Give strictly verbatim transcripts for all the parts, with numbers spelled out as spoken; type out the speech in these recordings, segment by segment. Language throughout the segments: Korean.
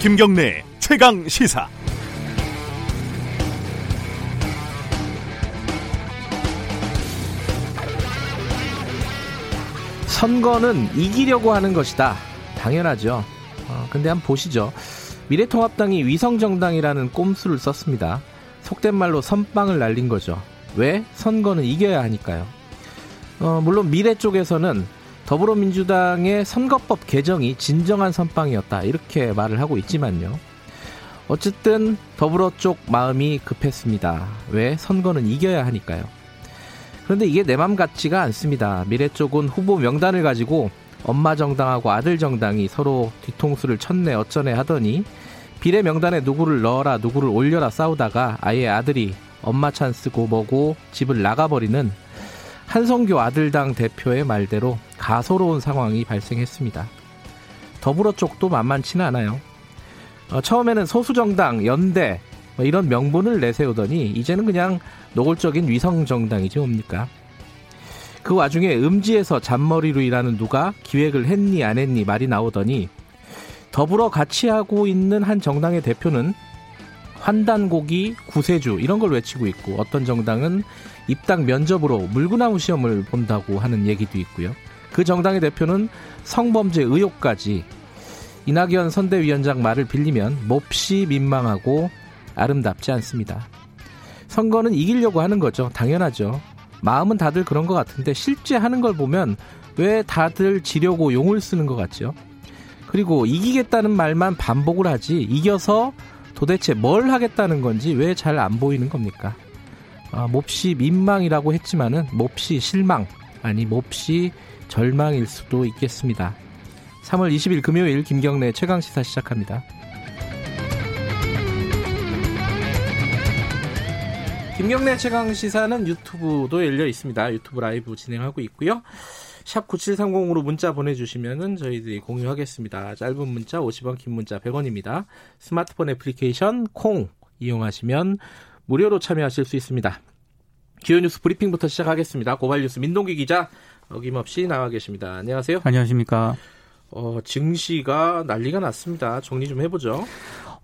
김경래 최강 시사. 선거는 이기려고 하는 것이다. 당연하죠. 어, 근데 한번 보시죠. 미래통합당이 위성정당이라는 꼼수를 썼습니다. 속된 말로 선빵을 날린 거죠. 왜? 선거는 이겨야 하니까요. 어, 물론 미래 쪽에서는 더불어민주당의 선거법 개정이 진정한 선빵이었다, 이렇게 말을 하고 있지만요. 어쨌든 더불어 쪽 마음이 급했습니다. 왜? 선거는 이겨야 하니까요. 그런데 이게 내 맘 같지가 않습니다. 미래 쪽은 후보 명단을 가지고 엄마 정당하고 아들 정당이 서로 뒤통수를 쳤네 어쩌네 하더니, 비례 명단에 누구를 넣어라 누구를 올려라 싸우다가 아예 아들이 엄마 찬스고 뭐고 집을 나가버리는 한성규 아들당 대표의 말대로 가소로운 상황이 발생했습니다. 더불어 쪽도 만만치는 않아요. 어, 처음에는 소수정당, 연대 뭐 이런 명분을 내세우더니 이제는 그냥 노골적인 위성정당이지 뭡니까? 그 와중에 음지에서 잔머리로 일하는 누가 기획을 했니 안 했니 말이 나오더니, 더불어 같이 하고 있는 한 정당의 대표는 환단고기, 구세주 이런 걸 외치고 있고, 어떤 정당은 입당 면접으로 물구나무 시험을 본다고 하는 얘기도 있고요. 그 정당의 대표는 성범죄 의혹까지. 이낙연 선대위원장 말을 빌리면 몹시 민망하고 아름답지 않습니다. 선거는 이기려고 하는 거죠. 당연하죠. 마음은 다들 그런 것 같은데 실제 하는 걸 보면 왜 다들 지려고 용을 쓰는 것 같죠. 그리고 이기겠다는 말만 반복을 하지, 이겨서 도대체 뭘 하겠다는 건지 왜 잘 안 보이는 겁니까? 아, 몹시 민망이라고 했지만은 몹시 실망, 아니 몹시 절망일 수도 있겠습니다. 삼월 이십일 금요일 김경래 최강시사 시작합니다. 김경래 최강시사는 유튜브도 열려 있습니다. 유튜브 라이브 진행하고 있고요. 샵 구칠삼공으로 문자 보내주시면 저희들이 공유하겠습니다. 짧은 문자 오십 원, 긴 문자 백 원입니다. 스마트폰 애플리케이션 콩 이용하시면 무료로 참여하실 수 있습니다. 주요 뉴스 브리핑부터 시작하겠습니다. 고발 뉴스 민동기 기자 어김없이 나와 계십니다. 안녕하세요. 안녕하십니까. 어, 증시가 난리가 났습니다. 정리 좀 해보죠.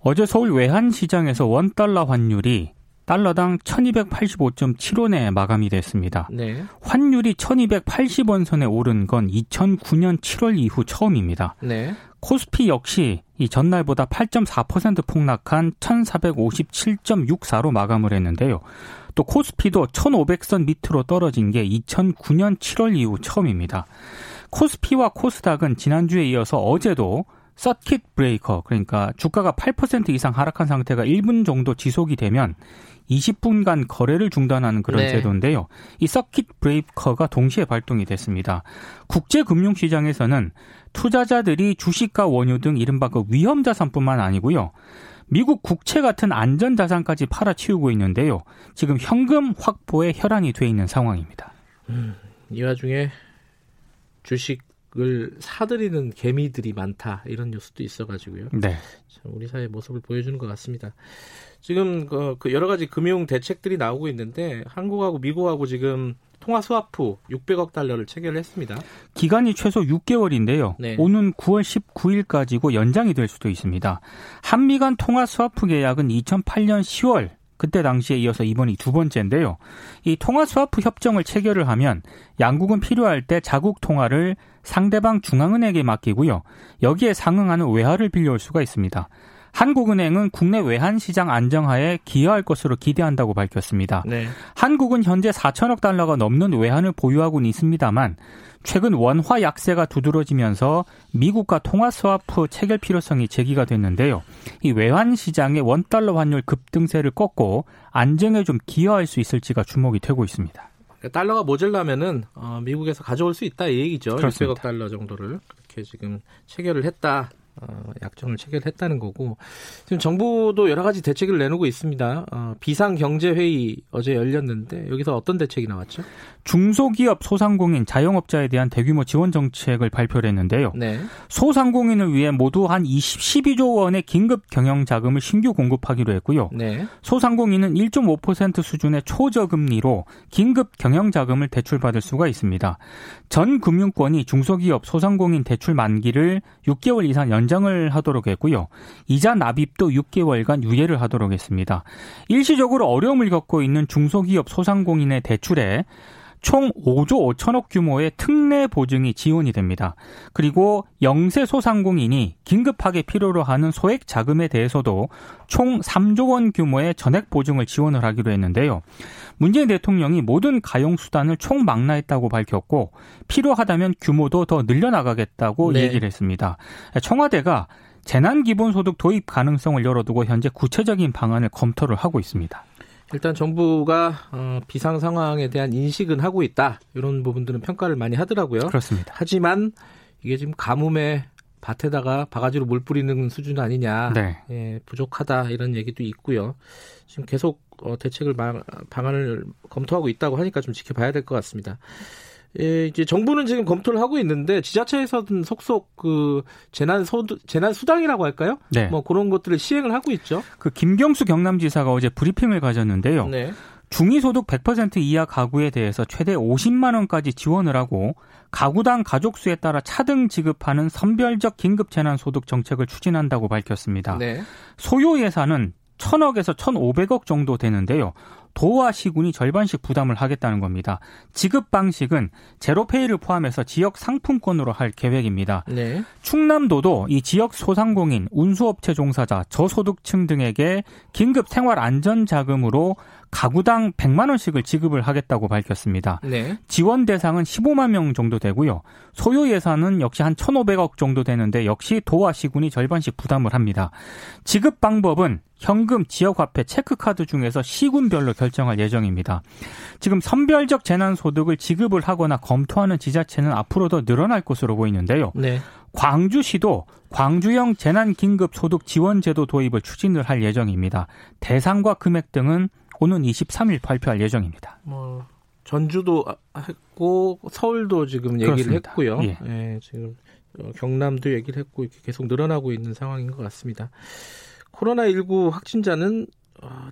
어제 서울 외환시장에서 원달러 환율이 달러당 천이백팔십오 점 칠원에 마감이 됐습니다. 네. 환율이 천이백팔십 원 선에 오른 건 이천구 년 칠월 이후 처음입니다. 네. 코스피 역시 이 전날보다 팔 점 사 퍼센트 폭락한 천사백오십칠 점 육사로 마감을 했는데요. 또 코스피도 천오백 선 밑으로 떨어진 게 이천구 년 칠월 이후 처음입니다. 코스피와 코스닥은 지난주에 이어서 어제도 서킷 브레이커, 그러니까 주가가 팔 퍼센트 이상 하락한 상태가 일 분 정도 지속이 되면 이십 분간 거래를 중단하는 그런 네. 제도인데요. 이 서킷 브레이커가 동시에 발동이 됐습니다. 국제금융시장에서는 투자자들이 주식과 원유 등 이른바 그 위험자산뿐만 아니고요, 미국 국채 같은 안전자산까지 팔아치우고 있는데요. 지금 현금 확보에 혈안이 돼 있는 상황입니다. 음, 이 와중에 주식 을 사들이는 개미들이 많다, 이런 뉴스도 있어가지고요. 네. 참 우리 사회의 모습을 보여주는 것 같습니다. 지금 그 여러 가지 금융 대책들이 나오고 있는데 한국하고 미국하고 지금 통화 스와프 육백억 달러를 체결했습니다. 기간이 최소 육 개월인데요. 네. 오는 구월 십구일까지고 연장이 될 수도 있습니다. 한미 간 통화 스와프 계약은 이천팔 년 시월, 그때 당시에 이어서 이번이 두 번째인데요. 이 통화 스와프 협정을 체결을 하면 양국은 필요할 때 자국 통화를 상대방 중앙은행에 맡기고요, 여기에 상응하는 외화를 빌려올 수가 있습니다. 한국은행은 국내 외환시장 안정화에 기여할 것으로 기대한다고 밝혔습니다. 네. 한국은 현재 사천억 달러가 넘는 외환을 보유하고는 있습니다만, 최근 원화 약세가 두드러지면서 미국과 통화 스와프 체결 필요성이 제기가 됐는데요. 이 외환시장의 원달러 환율 급등세를 꺾고 안정에 좀 기여할 수 있을지가 주목이 되고 있습니다. 달러가 모자라면은 어, 미국에서 가져올 수 있다, 이 얘기죠. 그렇습니다. 육백억 달러 정도를 그렇게 지금 체결을 했다, 어, 약정을 체결했다는 거고, 지금 정부도 여러 가지 대책을 내놓고 있습니다. 어, 비상경제회의 어제 열렸는데 여기서 어떤 대책이 나왔죠? 중소기업, 소상공인, 자영업자에 대한 대규모 지원 정책을 발표를 했는데요. 네. 소상공인을 위해 모두 한 십이조 원의 긴급 경영자금을 신규 공급하기로 했고요. 네. 소상공인은 일 점 오 퍼센트 수준의 초저금리로 긴급 경영자금을 대출받을 수가 있습니다. 전 금융권이 중소기업, 소상공인 대출 만기를 육 개월 이상 연 연장을 하도록 했고요. 이자 납입도 육 개월간 유예를 하도록 했습니다. 일시적으로 어려움을 겪고 있는 중소기업 소상공인의 대출에 총 오조 오천억 규모의 특례 보증이 지원이 됩니다. 그리고 영세 소상공인이 긴급하게 필요로 하는 소액 자금에 대해서도 총 삼조 원 규모의 전액 보증을 지원을 하기로 했는데요. 문재인 대통령이 모든 가용 수단을 총망라했다고 밝혔고 필요하다면 규모도 더 늘려나가겠다고 네. 얘기를 했습니다. 청와대가 재난기본소득 도입 가능성을 열어두고 현재 구체적인 방안을 검토를 하고 있습니다. 일단 정부가 비상 상황에 대한 인식은 하고 있다. 이런 부분들은 평가를 많이 하더라고요. 그렇습니다. 하지만 이게 지금 가뭄에 밭에다가 바가지로 물 뿌리는 수준 아니냐. 네. 예, 부족하다 이런 얘기도 있고요. 지금 계속 대책을 방안을 검토하고 있다고 하니까 좀 지켜봐야 될 것 같습니다. 예, 이제 정부는 지금 검토를 하고 있는데 지자체에서는 속속 그 재난 소득 재난 수당이라고 할까요? 네. 뭐 그런 것들을 시행을 하고 있죠. 그 김경수 경남지사가 어제 브리핑을 가졌는데요. 네. 중위소득 백 퍼센트 이하 가구에 대해서 최대 오십만 원까지 지원을 하고 가구당 가족수에 따라 차등 지급하는 선별적 긴급 재난 소득 정책을 추진한다고 밝혔습니다. 네. 소요 예산은 천억에서 천오백억 정도 되는데요. 도와 시군이 절반씩 부담을 하겠다는 겁니다. 지급 방식은 제로페이를 포함해서 지역 상품권으로 할 계획입니다. 네. 충남도도 이 지역 소상공인, 운수업체 종사자, 저소득층 등에게 긴급 생활 안전 자금으로 가구당 백만 원씩을 지급을 하겠다고 밝혔습니다. 네. 지원 대상은 십오만 명 정도 되고요. 소요 예산은 역시 한 천오백억 정도 되는데 역시 도와 시군이 절반씩 부담을 합니다. 지급 방법은 현금, 지역화폐, 체크카드 중에서 시군별로 결정할 예정입니다. 지금 선별적 재난소득을 지급을 하거나 검토하는 지자체는 앞으로 더 늘어날 것으로 보이는데요. 네. 광주시도 광주형 재난긴급소득지원제도 도입을 추진을 할 예정입니다. 대상과 금액 등은 오는 이십삼일 발표할 예정입니다. 뭐 전주도 했고 서울도 지금 얘기를 그렇습니다. 했고요. 예. 예, 지금 경남도 얘기를 했고 이렇게 계속 늘어나고 있는 상황인 것 같습니다. 코로나십구 확진자는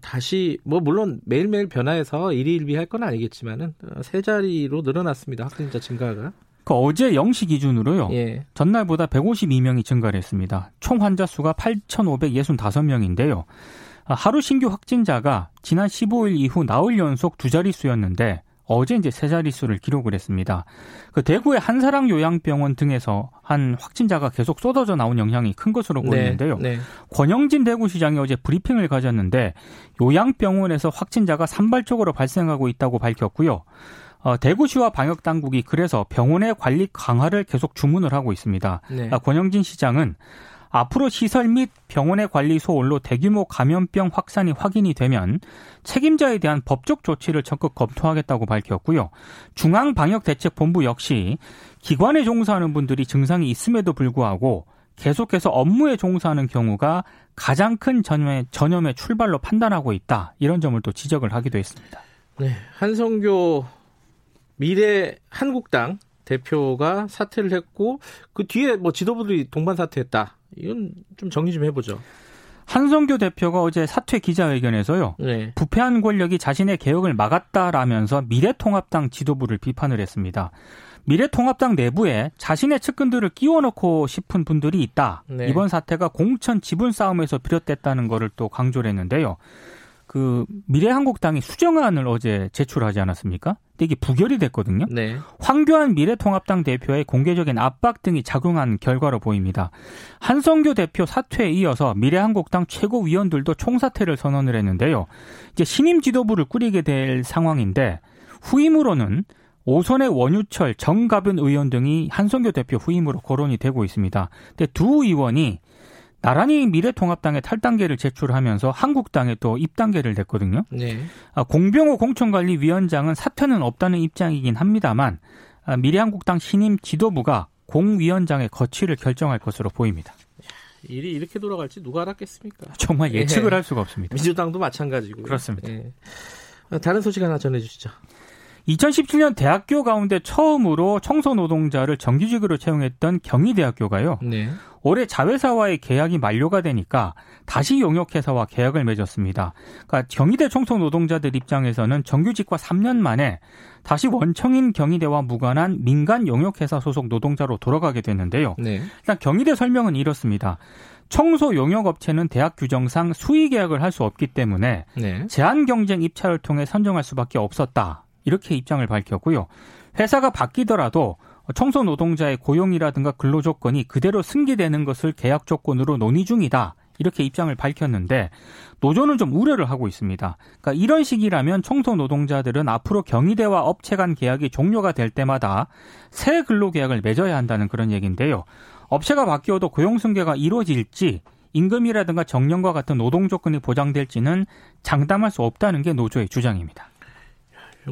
다시 뭐 물론 매일매일 변화해서 일희일비할 건 아니겠지만은 세 자리로 늘어났습니다. 확진자 증가가. 그 어제 영시 기준으로요. 예. 전날보다 백오십이 명이 증가를 했습니다. 총 환자 수가 팔천오백육십오 명인데요. 하루 신규 확진자가 지난 십오일 이후 나흘 연속 두 자릿수였는데 어제 이제 세 자릿수를 기록을 했습니다. 그 대구의 한사랑 요양병원 등에서 한 확진자가 계속 쏟아져 나온 영향이 큰 것으로 보이는데요. 네, 네. 권영진 대구시장이 어제 브리핑을 가졌는데 요양병원에서 확진자가 산발적으로 발생하고 있다고 밝혔고요. 어, 대구시와 방역당국이 그래서 병원의 관리 강화를 계속 주문을 하고 있습니다. 네. 권영진 시장은 앞으로 시설 및 병원의 관리 소홀로 대규모 감염병 확산이 확인이 되면 책임자에 대한 법적 조치를 적극 검토하겠다고 밝혔고요. 중앙방역대책본부 역시 기관에 종사하는 분들이 증상이 있음에도 불구하고 계속해서 업무에 종사하는 경우가 가장 큰 전염의, 전염의 출발로 판단하고 있다. 이런 점을 또 지적을 하기도 했습니다. 네, 한성규 미래 한국당 대표가 사퇴를 했고 그 뒤에 뭐 지도부들이 동반 사퇴했다. 이건 좀 정리 좀 해보죠. 한성규 대표가 어제 사퇴 기자회견에서요. 네. 부패한 권력이 자신의 개혁을 막았다라면서 미래통합당 지도부를 비판을 했습니다. 미래통합당 내부에 자신의 측근들을 끼워넣고 싶은 분들이 있다. 네. 이번 사태가 공천 지분 싸움에서 비롯됐다는 것을 또 강조를 했는데요. 그 미래한국당이 수정안을 어제 제출하지 않았습니까? 근데 이게 부결이 됐거든요. 네. 황교안 미래통합당 대표의 공개적인 압박 등이 작용한 결과로 보입니다. 한성규 대표 사퇴에 이어서 미래한국당 최고위원들도 총사퇴를 선언을 했는데요. 이제 신임 지도부를 꾸리게 될 상황인데 후임으로는 오선의 원유철, 정가변 의원 등이 한성규 대표 후임으로 거론이 되고 있습니다. 근데 두 의원이 나란히 미래통합당의 탈당계를 제출하면서 한국당에 또 입당계를 냈거든요. 네. 공병호 공천관리위원장은 사퇴는 없다는 입장이긴 합니다만 미래한국당 신임 지도부가 공 위원장의 거취를 결정할 것으로 보입니다. 일이 이렇게 돌아갈지 누가 알았겠습니까? 정말 예측을 예. 할 수가 없습니다. 민주당도 마찬가지고요. 그렇습니다. 예. 다른 소식 하나 전해주시죠. 이천십칠 년 대학교 가운데 처음으로 청소노동자를 정규직으로 채용했던 경희대학교가요. 네. 올해 자회사와의 계약이 만료가 되니까 다시 용역회사와 계약을 맺었습니다. 그러니까 경희대 청소노동자들 입장에서는 정규직과 삼 년 만에 다시 원청인 경희대와 무관한 민간 용역회사 소속 노동자로 돌아가게 됐는데요. 네. 일단 경희대 설명은 이렇습니다. 청소 용역업체는 대학 규정상 수의 계약을 할 수 없기 때문에 네. 제한 경쟁 입찰을 통해 선정할 수밖에 없었다. 이렇게 입장을 밝혔고요. 회사가 바뀌더라도 청소 노동자의 고용이라든가 근로조건이 그대로 승계되는 것을 계약 조건으로 논의 중이다. 이렇게 입장을 밝혔는데 노조는 좀 우려를 하고 있습니다. 그러니까 이런 식이라면 청소 노동자들은 앞으로 경희대와 업체 간 계약이 종료가 될 때마다 새 근로계약을 맺어야 한다는 그런 얘기인데요. 업체가 바뀌어도 고용승계가 이루어질지 임금이라든가 정년과 같은 노동조건이 보장될지는 장담할 수 없다는 게 노조의 주장입니다.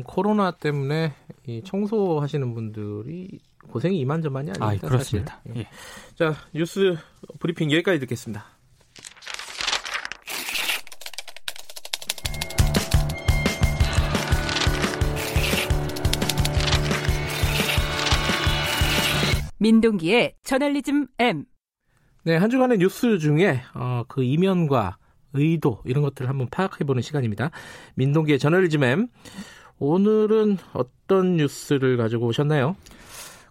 코로나 때문에 이 청소하시는 분들이 고생이 이만저만이 아닙니다. 아, 그렇습니다. 예. 자, 뉴스 브리핑 여기까지 듣겠습니다. 민동기의 저널리즘 M. 네, 한 주간의 뉴스 중에 어, 그 이면과 의도 이런 것들을 한번 파악해보는 시간입니다. 민동기의 저널리즘 M. 오늘은 어떤 뉴스를 가지고 오셨나요?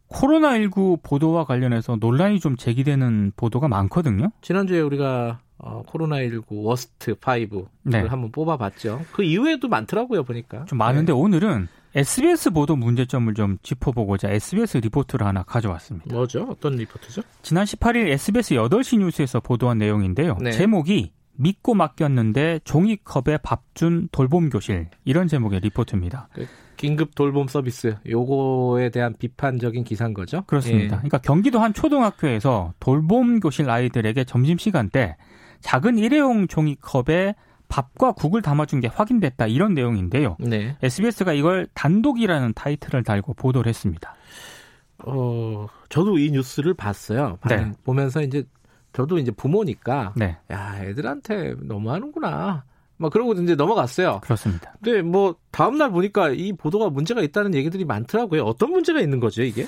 코로나십구 보도와 관련해서 논란이 좀 제기되는 보도가 많거든요. 지난주에 우리가 어, 코로나십구 워스트 오를 네. 한번 뽑아봤죠. 그 이후에도 많더라고요, 보니까. 좀 많은데 네. 오늘은 에스비에스 보도 문제점을 좀 짚어보고자 에스비에스 리포트를 하나 가져왔습니다. 뭐죠? 어떤 리포트죠? 지난 십팔 일 에스비에스 여덟 시 뉴스에서 보도한 내용인데요. 네. 제목이 믿고 맡겼는데 종이컵에 밥 준 돌봄 교실, 이런 제목의 리포트입니다. 긴급 돌봄 서비스, 요거에 대한 비판적인 기사인 거죠? 그렇습니다. 예. 그러니까 경기도 한 초등학교에서 돌봄 교실 아이들에게 점심시간 때 작은 일회용 종이컵에 밥과 국을 담아준 게 확인됐다, 이런 내용인데요. 네. 에스비에스가 이걸 단독이라는 타이틀을 달고 보도를 했습니다. 어, 저도 이 뉴스를 봤어요. 네. 보면서 이제 저도 이제 부모니까 네. 야, 애들한테 너무하는구나 막 그러고 이제 넘어갔어요. 그렇습니다. 근데 뭐 다음 날 보니까 이 보도가 문제가 있다는 얘기들이 많더라고요. 어떤 문제가 있는 거죠, 이게?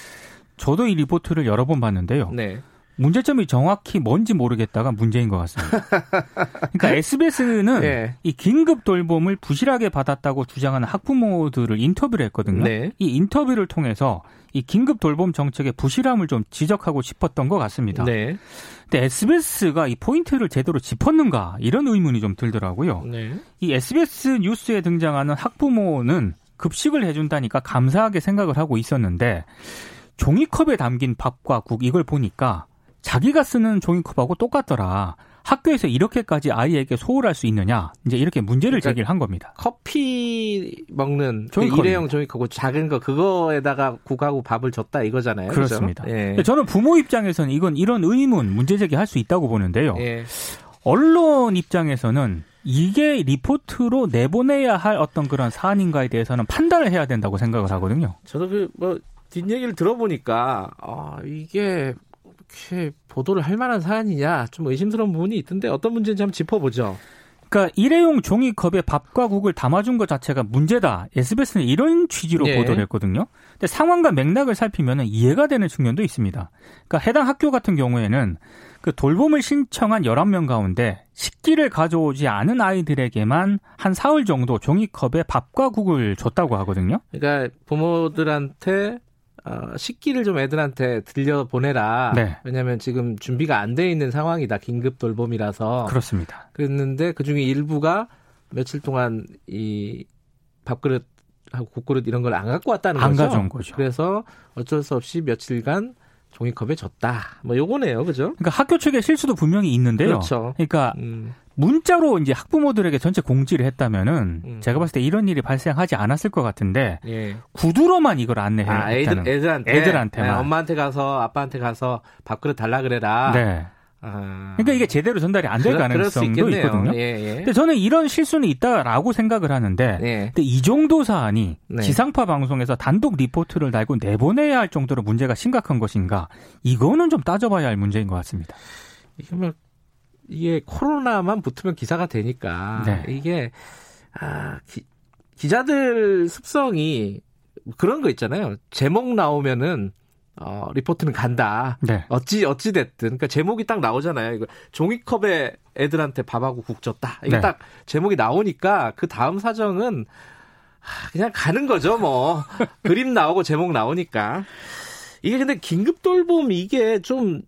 저도 이 리포트를 여러 번 봤는데요. 네. 문제점이 정확히 뭔지 모르겠다가 문제인 것 같습니다. 그러니까 에스비에스는 네. 이 긴급 돌봄을 부실하게 받았다고 주장하는 학부모들을 인터뷰를 했거든요. 네. 이 인터뷰를 통해서 이 긴급 돌봄 정책의 부실함을 좀 지적하고 싶었던 것 같습니다. 네. 근데 에스비에스가 이 포인트를 제대로 짚었는가, 이런 의문이 좀 들더라고요. 네. 이 에스비에스 뉴스에 등장하는 학부모는 급식을 해준다니까 감사하게 생각을 하고 있었는데 종이컵에 담긴 밥과 국, 이걸 보니까 자기가 쓰는 종이컵하고 똑같더라. 학교에서 이렇게까지 아이에게 소홀할 수 있느냐. 이제 이렇게 문제를 그러니까 제기를 한 겁니다. 커피 먹는 그 일회용 종이컵하고 작은 거, 그거에다가 국하고 밥을 줬다 이거잖아요. 그렇습니다. 그렇죠? 예. 저는 부모 입장에서는 이건 이런 의문, 문제 제기할 수 있다고 보는데요. 예. 언론 입장에서는 이게 리포트로 내보내야 할 어떤 그런 사안인가에 대해서는 판단을 해야 된다고 생각을 하거든요. 저도 그 뭐 뒷얘기를 들어보니까 아, 이게... 이렇게 보도를 할 만한 사안이냐, 좀 의심스러운 부분이 있던데 어떤 문제인지 한번 짚어보죠. 그러니까 일회용 종이컵에 밥과 국을 담아준 것 자체가 문제다. 에스비에스는 이런 취지로 네. 보도를 했거든요. 근데 상황과 맥락을 살피면 이해가 되는 측면도 있습니다. 그러니까 해당 학교 같은 경우에는 그 돌봄을 신청한 열한 명 가운데 식기를 가져오지 않은 아이들에게만 한 사흘 정도 종이컵에 밥과 국을 줬다고 하거든요. 그러니까 부모들한테 어, 식기를 좀 애들한테 들려보내라. 네. 왜냐하면 지금 준비가 안 돼 있는 상황이다. 긴급 돌봄이라서. 그렇습니다. 그랬는데 그중에 일부가 며칠 동안 이 밥그릇하고 국그릇 이런 걸 안 갖고 왔다는 안 거죠. 안 가져온 거죠. 그래서 어쩔 수 없이 며칠간 종이컵에 줬다. 뭐 요거네요. 그죠? 그러니까 학교 측의 실수도 분명히 있는데요. 그렇죠. 그러니까 음. 문자로 이제 학부모들에게 전체 공지를 했다면은 음. 제가 봤을 때 이런 일이 발생하지 않았을 것 같은데 예. 구두로만 이걸 안내했다는. 아, 애들, 애들한테, 애들한테만. 네, 엄마한테 가서 아빠한테 가서 밥그릇 달라 그래라. 네. 아... 그러니까 이게 제대로 전달이 안 될 가능성도 있거든요. 예, 예. 근데 저는 이런 실수는 있다라고 생각을 하는데 예. 근데 이 정도 사안이 네. 지상파 방송에서 단독 리포트를 달고 내보내야 할 정도로 문제가 심각한 것인가, 이거는 좀 따져봐야 할 문제인 것 같습니다. 이게 뭐 이게 코로나만 붙으면 기사가 되니까 네. 이게 아, 기, 기자들 습성이 그런 거 있잖아요. 제목 나오면은 어, 리포트는 간다. 네. 어찌 어찌 됐든 그러니까 제목이 딱 나오잖아요. 이거 종이컵에 애들한테 밥하고 국 줬다. 이게 네. 딱 제목이 나오니까 그 다음 사정은 그냥 가는 거죠, 뭐. 그림 나오고 제목 나오니까. 이게 근데 긴급 돌봄 이게 좀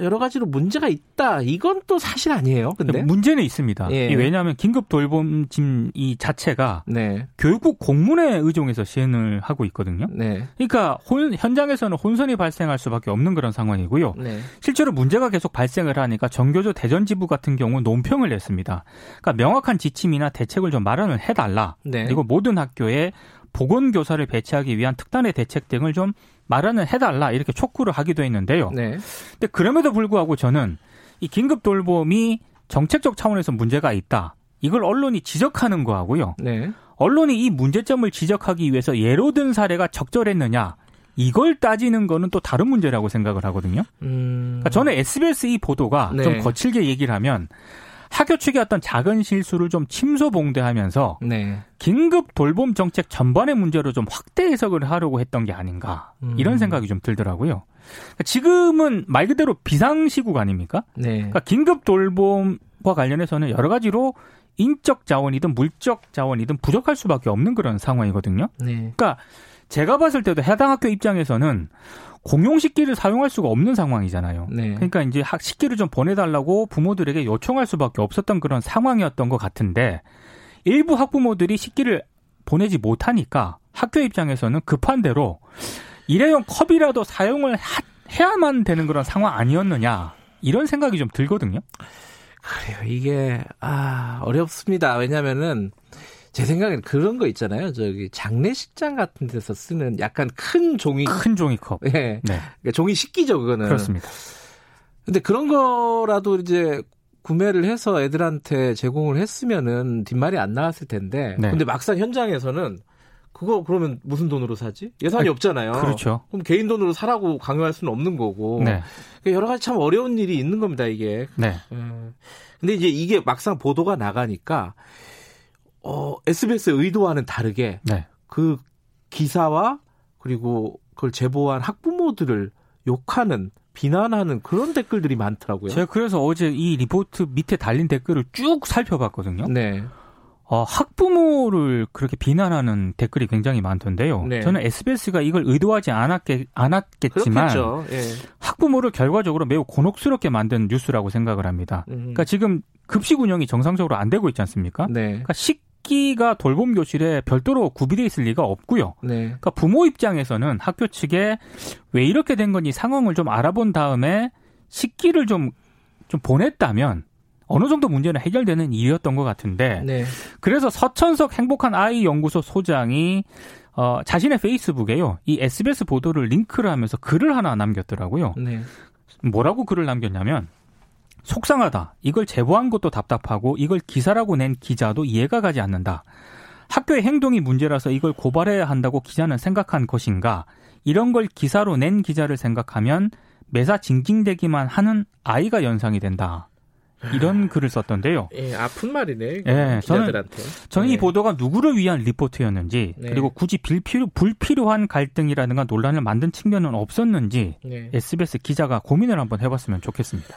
여러 가지로 문제가 있다. 이건 또 사실 아니에요. 근데 문제는 있습니다. 예. 왜냐하면 긴급 돌봄팀 이 자체가 네. 교육부 공문에 의존해서 시행을 하고 있거든요. 네. 그러니까 혼, 현장에서는 혼선이 발생할 수밖에 없는 그런 상황이고요. 네. 실제로 문제가 계속 발생을 하니까 전교조 대전지부 같은 경우 논평을 냈습니다. 그러니까 명확한 지침이나 대책을 좀 마련을 해달라. 네. 그리고 모든 학교에 보건교사를 배치하기 위한 특단의 대책 등을 좀 마련을 해달라 이렇게 촉구를 하기도 했는데요. 네. 근데 그럼에도 불구하고 저는 이 긴급 돌봄이 정책적 차원에서 문제가 있다. 이걸 언론이 지적하는 거하고요. 네. 언론이 이 문제점을 지적하기 위해서 예로 든 사례가 적절했느냐. 이걸 따지는 거는 또 다른 문제라고 생각을 하거든요. 음... 그러니까 저는 에스비에스 이 보도가 네. 좀 거칠게 얘기를 하면 학교 측의 어떤 작은 실수를 좀 침소봉대하면서 네. 긴급 돌봄 정책 전반의 문제로 좀 확대 해석을 하려고 했던 게 아닌가 음. 이런 생각이 좀 들더라고요. 그러니까 지금은 말 그대로 비상시국 아닙니까? 네. 그러니까 긴급 돌봄과 관련해서는 여러 가지로 인적 자원이든 물적 자원이든 부족할 수밖에 없는 그런 상황이거든요. 네. 그러니까 제가 봤을 때도 해당 학교 입장에서는 공용 식기를 사용할 수가 없는 상황이잖아요. 네. 그러니까 이제 식기를 좀 보내달라고 부모들에게 요청할 수밖에 없었던 그런 상황이었던 것 같은데 일부 학부모들이 식기를 보내지 못하니까 학교 입장에서는 급한 대로 일회용 컵이라도 사용을 하, 해야만 되는 그런 상황 아니었느냐 이런 생각이 좀 들거든요. 그래요. 이게 아 어렵습니다. 왜냐하면은 제 생각엔 그런 거 있잖아요. 저기 장례식장 같은 데서 쓰는 약간 큰 종이 큰 종이컵. 예. 네. 그러니까 종이 식기죠, 그거는. 그렇습니다. 근데 그런 거라도 이제 구매를 해서 애들한테 제공을 했으면은 뒷말이 안 나왔을 텐데. 네. 근데 막상 현장에서는 그거 그러면 무슨 돈으로 사지? 예산이 없잖아요. 그렇죠. 그럼 개인 돈으로 사라고 강요할 수는 없는 거고. 네. 여러 가지 참 어려운 일이 있는 겁니다, 이게. 네. 음. 근데 이제 이게 막상 보도가 나가니까 어, 에스비에스 의도와는 다르게 네. 그 기사와 그리고 그걸 제보한 학부모들을 욕하는 비난하는 그런 댓글들이 많더라고요. 제가 그래서 어제 이 리포트 밑에 달린 댓글을 쭉 살펴봤거든요. 네. 어, 학부모를 그렇게 비난하는 댓글이 굉장히 많던데요. 네. 저는 에스비에스가 이걸 의도하지 않았겠, 않았겠지만 예. 학부모를 결과적으로 매우 곤혹스럽게 만든 뉴스라고 생각을 합니다. 음. 그러니까 지금 급식 운영이 정상적으로 안 되고 있지 않습니까? 네. 그러니까 식기가 돌봄 교실에 별도로 구비되어 있을 리가 없고요. 네. 그러니까 부모 입장에서는 학교 측에 왜 이렇게 된 건지 상황을 좀 알아본 다음에 식기를 좀, 좀 보냈다면 어느 정도 문제는 해결되는 일이었던 것 같은데 네. 그래서 서천석 행복한 아이 연구소 소장이 어, 자신의 페이스북에요. 이 에스비에스 보도를 링크를 하면서 글을 하나 남겼더라고요. 네. 뭐라고 글을 남겼냐면 속상하다. 이걸 제보한 것도 답답하고 이걸 기사라고 낸 기자도 이해가 가지 않는다. 학교의 행동이 문제라서 이걸 고발해야 한다고 기자는 생각한 것인가. 이런 걸 기사로 낸 기자를 생각하면 매사 징징대기만 하는 아이가 연상이 된다. 이런 글을 썼던데요. 예, 아픈 말이네. 예, 기자들한테. 저는, 저는 예. 이 보도가 누구를 위한 리포트였는지 네. 그리고 굳이 불필요, 불필요한 갈등이라든가 논란을 만든 측면은 없었는지 네. 에스비에스 기자가 고민을 한번 해봤으면 좋겠습니다.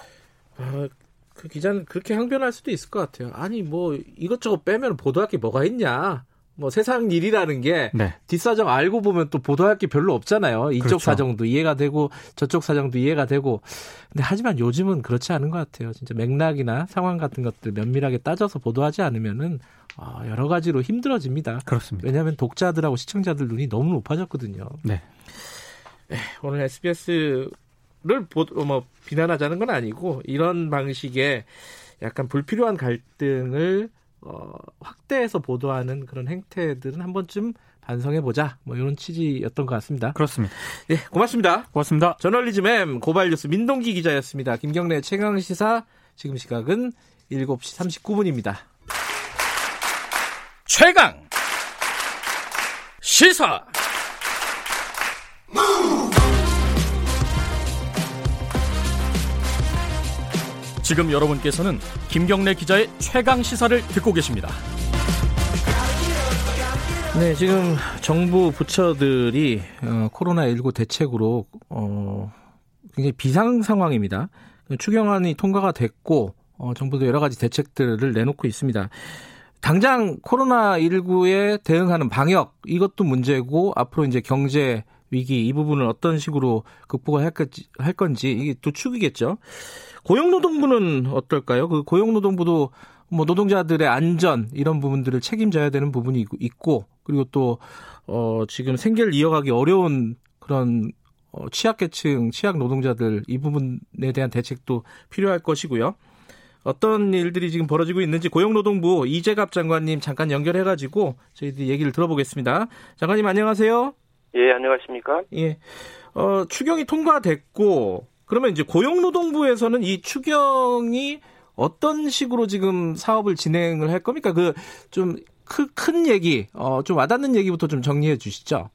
아, 그 기자는 그렇게 항변할 수도 있을 것 같아요. 아니 뭐 이것저것 빼면 보도할 게 뭐가 있냐. 뭐 세상 일이라는 게 네. 뒷사정 알고 보면 또 보도할 게 별로 없잖아요. 이쪽 그렇죠. 사정도 이해가 되고 저쪽 사정도 이해가 되고. 근데 하지만 요즘은 그렇지 않은 것 같아요. 진짜 맥락이나 상황 같은 것들 면밀하게 따져서 보도하지 않으면은 여러 가지로 힘들어집니다. 그렇습니다. 왜냐하면 독자들하고 시청자들 눈이 너무 높아졌거든요. 네. 오늘 에스비에스 를 뭐 비난하자는 건 아니고 이런 방식의 약간 불필요한 갈등을 어, 확대해서 보도하는 그런 행태들은 한 번쯤 반성해보자 뭐 이런 취지였던 것 같습니다. 그렇습니다. 예, 고맙습니다. 고맙습니다. 저널리즘 M 고발뉴스 민동기 기자였습니다. 김경래 최강시사 지금 시각은 일곱 시 삼십구 분입니다. 최강 시사 지금 여러분께서는 김경래 기자의 최강 시사를 듣고 계십니다. 네, 지금 정부 부처들이 코로나십구 대책으로 굉장히 비상 상황입니다. 추경안이 통과가 됐고 정부도 여러 가지 대책들을 내놓고 있습니다. 당장 코로나십구에 대응하는 방역, 이것도 문제고, 앞으로 이제 경제 위기, 이 부분을 어떤 식으로 극복을 할 건지, 이게 또 축이겠죠. 고용노동부는 어떨까요? 그 고용노동부도 뭐 노동자들의 안전, 이런 부분들을 책임져야 되는 부분이 있고, 그리고 또, 어, 지금 생계를 이어가기 어려운 그런 어, 취약계층, 취약 노동자들, 이 부분에 대한 대책도 필요할 것이고요. 어떤 일들이 지금 벌어지고 있는지 고용노동부 이재갑 장관님 잠깐 연결해가지고 저희들이 얘기를 들어보겠습니다. 장관님 안녕하세요. 예, 안녕하십니까? 예. 어, 추경이 통과됐고, 그러면 이제 고용노동부에서는 이 추경이 어떤 식으로 지금 사업을 진행을 할 겁니까? 그 좀 큰 얘기, 어, 좀 와닿는 얘기부터 좀 정리해 주시죠.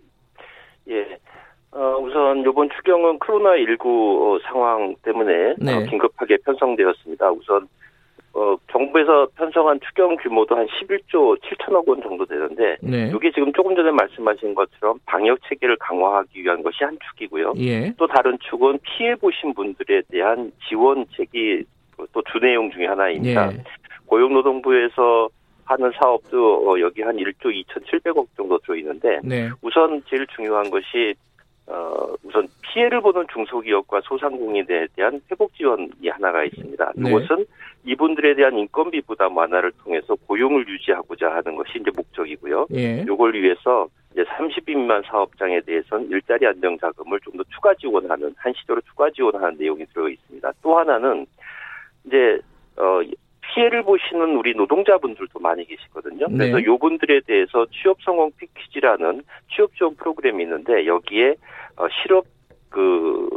예. 어, 우선 이번 추경은 코로나십구 상황 때문에 네. 어, 긴급하게 편성되었습니다. 우선 어, 정부에서 편성한 추경 규모도 한 십일조 칠천억 원 정도 되는데 네. 이게 지금 조금 전에 말씀하신 것처럼 방역 체계를 강화하기 위한 것이 한 축이고요. 예. 또 다른 축은 피해보신 분들에 대한 지원책이 또 주 내용 중에 하나입니다. 예. 고용노동부에서 하는 사업도 여기 한 일조 이천칠백억 정도 들어있는데 네. 우선 제일 중요한 것이 어, 우선 피해를 보는 중소기업과 소상공인에 대한 회복 지원이 하나가 있습니다. 네. 이것은 이분들에 대한 인건비 부담 완화를 통해서 고용을 유지하고자 하는 것이 이제 목적이고요. 예. 이걸 위해서 이제 삼십인만 사업장에 대해서는 일자리 안정 자금을 좀 더 추가 지원하는, 한시적으로 추가 지원하는 내용이 들어 있습니다. 또 하나는 이제 어, 피해를 보시는 우리 노동자분들도 많이 계시거든요. 그래서 네. 이분들에 대해서 취업성공 패키지라는 취업지원 프로그램이 있는데 여기에 어, 실업 그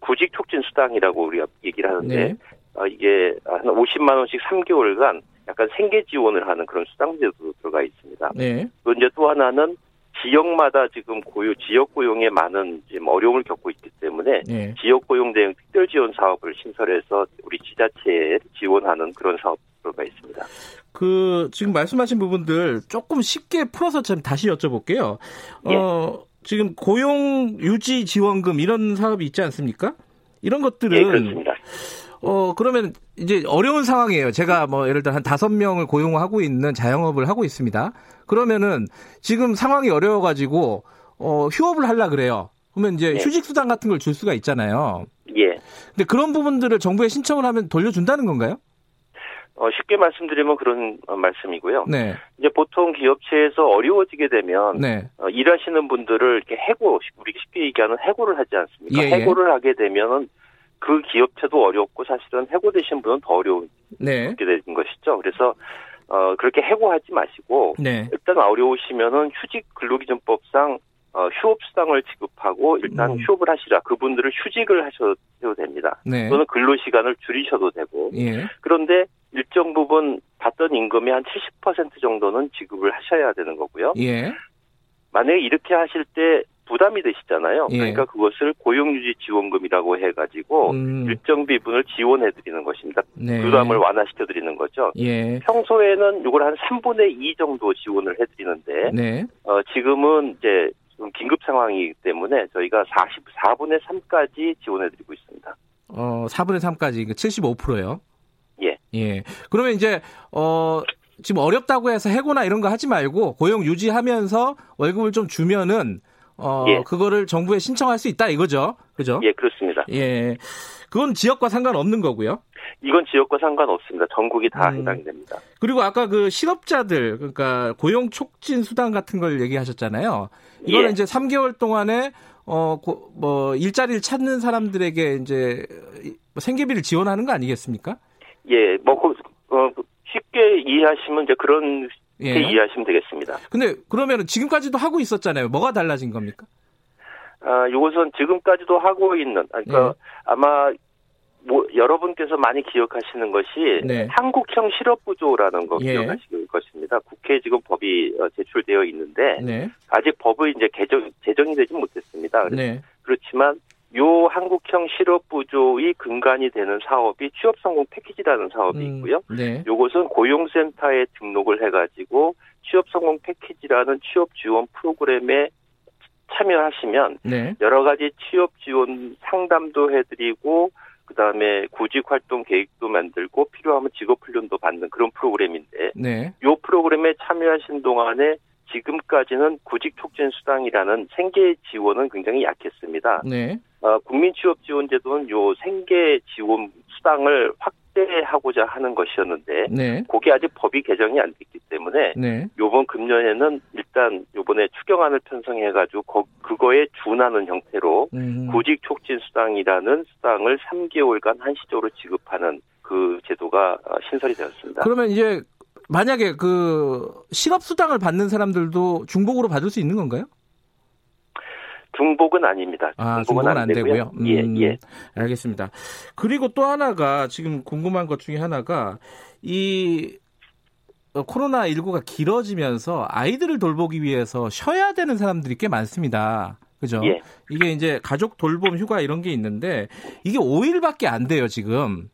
구직 촉진 수당이라고 우리가 얘기를 하는데 네. 어, 이게 한 오십만 원씩 삼 개월간 약간 생계 지원을 하는 그런 수당제도 들어가 있습니다. 네. 또 이제 또 하나는 지역마다 지금 고유 지역 고용에 많은 지금 어려움을 겪고 있기 때문에 네. 지역 고용 대응 특별 지원 사업을 신설해서 우리 지자체에 지원하는 그런 사업으로가 있습니다. 그 지금 말씀하신 부분들 조금 쉽게 풀어서 참 다시 여쭤볼게요. 예. 어, 지금 고용 유지 지원금 이런 사업이 있지 않습니까? 이런 것들은 예, 그렇습니다. 어, 그러면 이제 어려운 상황이에요. 제가 뭐 예를 들어 한 다섯 명을 고용하고 있는 자영업을 하고 있습니다. 그러면은 지금 상황이 어려워가지고, 어, 휴업을 하려 그래요. 그러면 이제 네. 휴직수당 같은 걸 줄 수가 있잖아요. 예. 근데 그런 부분들을 정부에 신청을 하면 돌려준다는 건가요? 어, 쉽게 말씀드리면 그런 말씀이고요. 네. 이제 보통 기업체에서 어려워지게 되면 네. 어, 일하시는 분들을 이렇게 해고, 우리 쉽게 얘기하는 해고를 하지 않습니까? 예, 해고를 예. 하게 되면은 그 기업체도 어렵고 사실은 해고되신 분은 더 어려운 네. 게 되는 것이죠. 그래서 어, 그렇게 해고하지 마시고 네. 일단 어려우시면은 휴직 근로기준법상 어, 휴업수당을 지급하고 일단 음. 휴업을 하시라. 그분들을 휴직을 하셔도 됩니다. 네. 또는 근로시간을 줄이셔도 되고 예. 그런데 일정 부분 받던 임금의 한 칠십 퍼센트 정도는 지급을 하셔야 되는 거고요. 예. 만약에 이렇게 하실 때 부담이 되시잖아요. 그러니까 예. 그것을 고용유지지원금이라고 해가지고 음. 일정 비분을 지원해드리는 것입니다. 네. 부담을 완화시켜드리는 거죠. 예. 평소에는 이걸 한 삼분의 이 정도 지원을 해드리는데 네. 어, 지금은 이제 긴급 상황이기 때문에 저희가 사십사분의 삼까지 지원해드리고 있습니다. 어, 사분의 삼까지 칠십오 퍼센트요? 예. 예. 그러면 이제 어. 지금 어렵다고 해서 해고나 이런 거 하지 말고 고용 유지하면서 월급을 좀 주면은 어 예. 그거를 정부에 신청할 수 있다 이거죠, 그죠? 예, 그렇습니다. 예, 그건 지역과 상관없는 거고요. 이건 지역과 상관없습니다. 전국이 다 음. 해당이 됩니다. 그리고 아까 그 실업자들 그러니까 고용 촉진 수당 같은 걸 얘기하셨잖아요. 이거는 예. 이제 삼 개월 동안에 어 뭐 일자리를 찾는 사람들에게 이제 생계비를 지원하는 거 아니겠습니까? 예, 뭐 어. 쉽게 이해하시면 이제 그런 예. 이해하시면 되겠습니다. 근데 그러면은 지금까지도 하고 있었잖아요. 뭐가 달라진 겁니까? 아, 이것은 지금까지도 하고 있는 그러니까 예. 아마 뭐 여러분께서 많이 기억하시는 것이 네. 한국형 실업구조라는 거 예. 기억하실 것입니다. 국회에 지금 법이 제출되어 있는데 네. 아직 법이 이제 개정 제정이 되지 못했습니다. 네. 그렇지만 요 한국형 실업 부조의 근간이 되는 사업이 취업 성공 패키지라는 사업이 있고요. 음, 네. 요것은 고용센터에 등록을 해가지고 취업 성공 패키지라는 취업 지원 프로그램에 참여하시면 네. 여러 가지 취업 지원 상담도 해드리고 그다음에 구직 활동 계획도 만들고 필요하면 직업 훈련도 받는 그런 프로그램인데 네. 요 프로그램에 참여하신 동안에 지금까지는 구직 촉진 수당이라는 생계 지원은 굉장히 약했습니다. 네. 어, 국민 취업 지원 제도는 요 생계 지원 수당을 확대하고자 하는 것이었는데 네. 그게 아직 법이 개정이 안 됐기 때문에 네. 요번 금년에는 일단 요번에 추경안을 편성해 가지고 거, 그거에 준하는 형태로 음. 구직 촉진 수당이라는 수당을 삼 개월간 한시적으로 지급하는 그 제도가 신설이 되었습니다. 그러면 이제 만약에 그 실업수당을 받는 사람들도 중복으로 받을 수 있는 건가요? 중복은 아닙니다. 중복은, 아, 중복은 안, 안 되고요. 되고요. 음, 예, 예. 알겠습니다. 그리고 또 하나가 지금 궁금한 것 중에 하나가 이 코로나십구가 길어지면서 아이들을 돌보기 위해서 쉬어야 되는 사람들이 꽤 많습니다. 그죠? 예. 이게 이제 가족 돌봄 휴가 이런 게 있는데 이게 오 일밖에 안 돼요, 지금.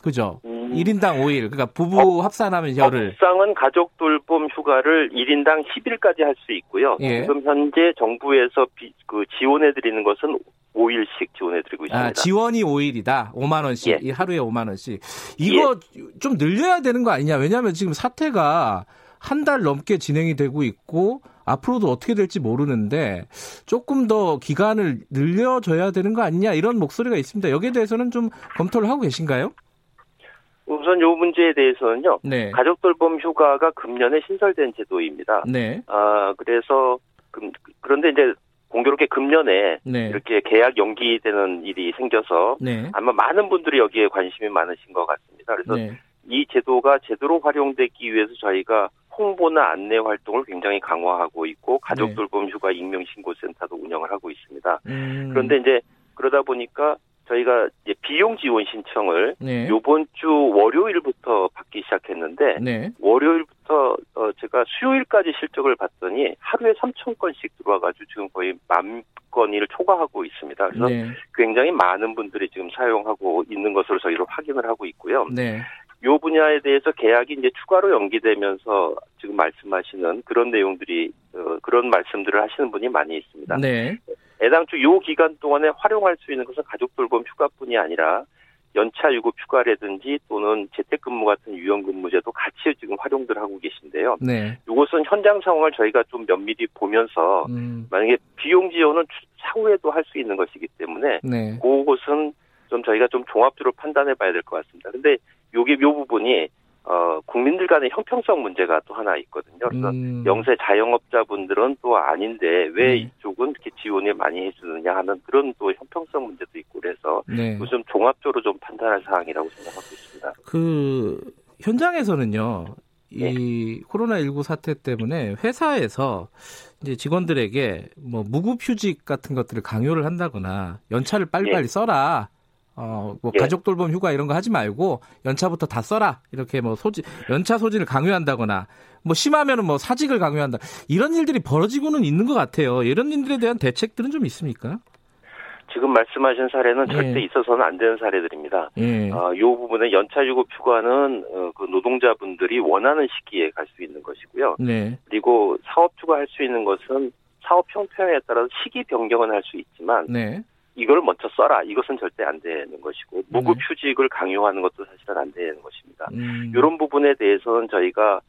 그죠? 음. 일 인당 오 일. 그러니까 부부 어, 합산하면 열흘. 법상은 가족 돌봄 휴가를 일 인당 십 일까지 할 수 있고요. 예. 지금 현재 정부에서 비, 그 지원해드리는 것은 오 일씩 지원해드리고 있습니다. 아, 지원이 오 일이다. 오만 원씩. 예. 하루에 오만 원씩. 이거 예. 좀 늘려야 되는 거 아니냐. 왜냐하면 지금 사태가 한 달 넘게 진행이 되고 있고 앞으로도 어떻게 될지 모르는데 조금 더 기간을 늘려줘야 되는 거 아니냐. 이런 목소리가 있습니다. 여기에 대해서는 좀 검토를 하고 계신가요? 우선 이 문제에 대해서는요. 네. 가족돌봄 휴가가 금년에 신설된 제도입니다. 네. 아 그래서 금, 그런데 이제 공교롭게 금년에 네. 이렇게 계약 연기되는 일이 생겨서 네. 아마 많은 분들이 여기에 관심이 많으신 것 같습니다. 그래서 네. 이 제도가 제대로 활용되기 위해서 저희가 홍보나 안내 활동을 굉장히 강화하고 있고 가족돌봄 휴가 익명신고센터도 운영을 하고 있습니다. 음. 그런데 이제 그러다 보니까 저희가 이제 비용 지원 신청을 네. 이번 주 월요일부터 받기 시작했는데 네. 월요일부터 어 제가 수요일까지 실적을 봤더니 하루에 삼천 건씩 들어와가지고 지금 거의 만 건을 초과하고 있습니다. 그래서 네. 굉장히 많은 분들이 지금 사용하고 있는 것으로 저희로 확인을 하고 있고요. 네. 이 분야에 대해서 계약이 이제 추가로 연기되면서 지금 말씀하시는 그런 내용들이 어, 그런 말씀들을 하시는 분이 많이 있습니다. 네. 애당초 이 기간 동안에 활용할 수 있는 것은 가족돌봄 휴가뿐이 아니라 연차 유급 휴가라든지 또는 재택근무 같은 유연근무제도 같이 지금 활용들 하고 계신데요. 네. 이것은 현장 상황을 저희가 좀 면밀히 보면서 음. 만약에 비용 지원은 사후에도 할 수 있는 것이기 때문에 네. 그것은 좀 저희가 좀 종합적으로 판단해 봐야 될 것 같습니다. 근데 요게 요 부분이 어 국민들 간의 형평성 문제가 또 하나 있거든요. 그래서 음. 영세 자영업자분들은 또 아닌데 왜 네. 이쪽은 이렇게 지원을 많이 해주느냐 하는 그런 또 형평성 문제도 있고 그래서 네. 좀 종합적으로 좀 판단할 사항이라고 생각하고 있습니다. 그 현장에서는요, 이 네. 코로나십구 사태 때문에 회사에서 이제 직원들에게 뭐 무급휴직 같은 것들을 강요를 한다거나 연차를 빨리빨리 네. 써라. 어, 뭐 예. 가족 돌봄 휴가 이런 거 하지 말고 연차부터 다 써라 이렇게 뭐 소지 연차 소진을 강요한다거나 뭐 심하면은 뭐 사직을 강요한다 이런 일들이 벌어지고는 있는 것 같아요. 이런 일들에 대한 대책들은 좀 있습니까? 지금 말씀하신 사례는 예. 절대 있어서는 안 되는 사례들입니다. 예. 어, 이 부분에 연차 유급 휴가는 어, 그 노동자분들이 원하는 시기에 갈 수 있는 것이고요. 네. 그리고 사업 휴가 할 수 있는 것은 사업 형편에 따라서 시기 변경은 할 수 있지만. 네. 이걸 먼저 써라. 이것은 절대 안 되는 것이고 무급휴직을 강요하는 것도 사실은 안 되는 것입니다. 음. 이런 부분에 대해서는 저희가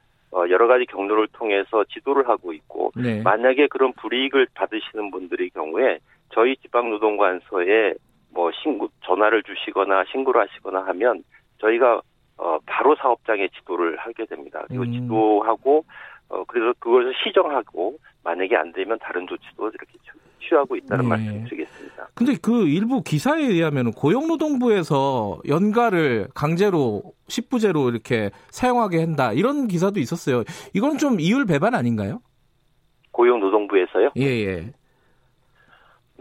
여러 가지 경로를 통해서 지도를 하고 있고 네. 만약에 그런 불이익을 받으시는 분들의 경우에 저희 지방노동관서에 뭐 신고 전화를 주시거나 신고를 하시거나 하면 저희가 바로 사업장에 지도를 하게 됩니다. 그리고 음. 지도하고 그래서 그걸 시정하고 만약에 안 되면 다른 조치도 이렇게 취하고 있다는 네. 말씀을 드리겠습니다. 근데 그 일부 기사에 의하면 고용노동부에서 연가를 강제로 십부제로 이렇게 사용하게 한다 이런 기사도 있었어요. 이건 좀 이율 배반 아닌가요? 고용노동부에서요? 예예.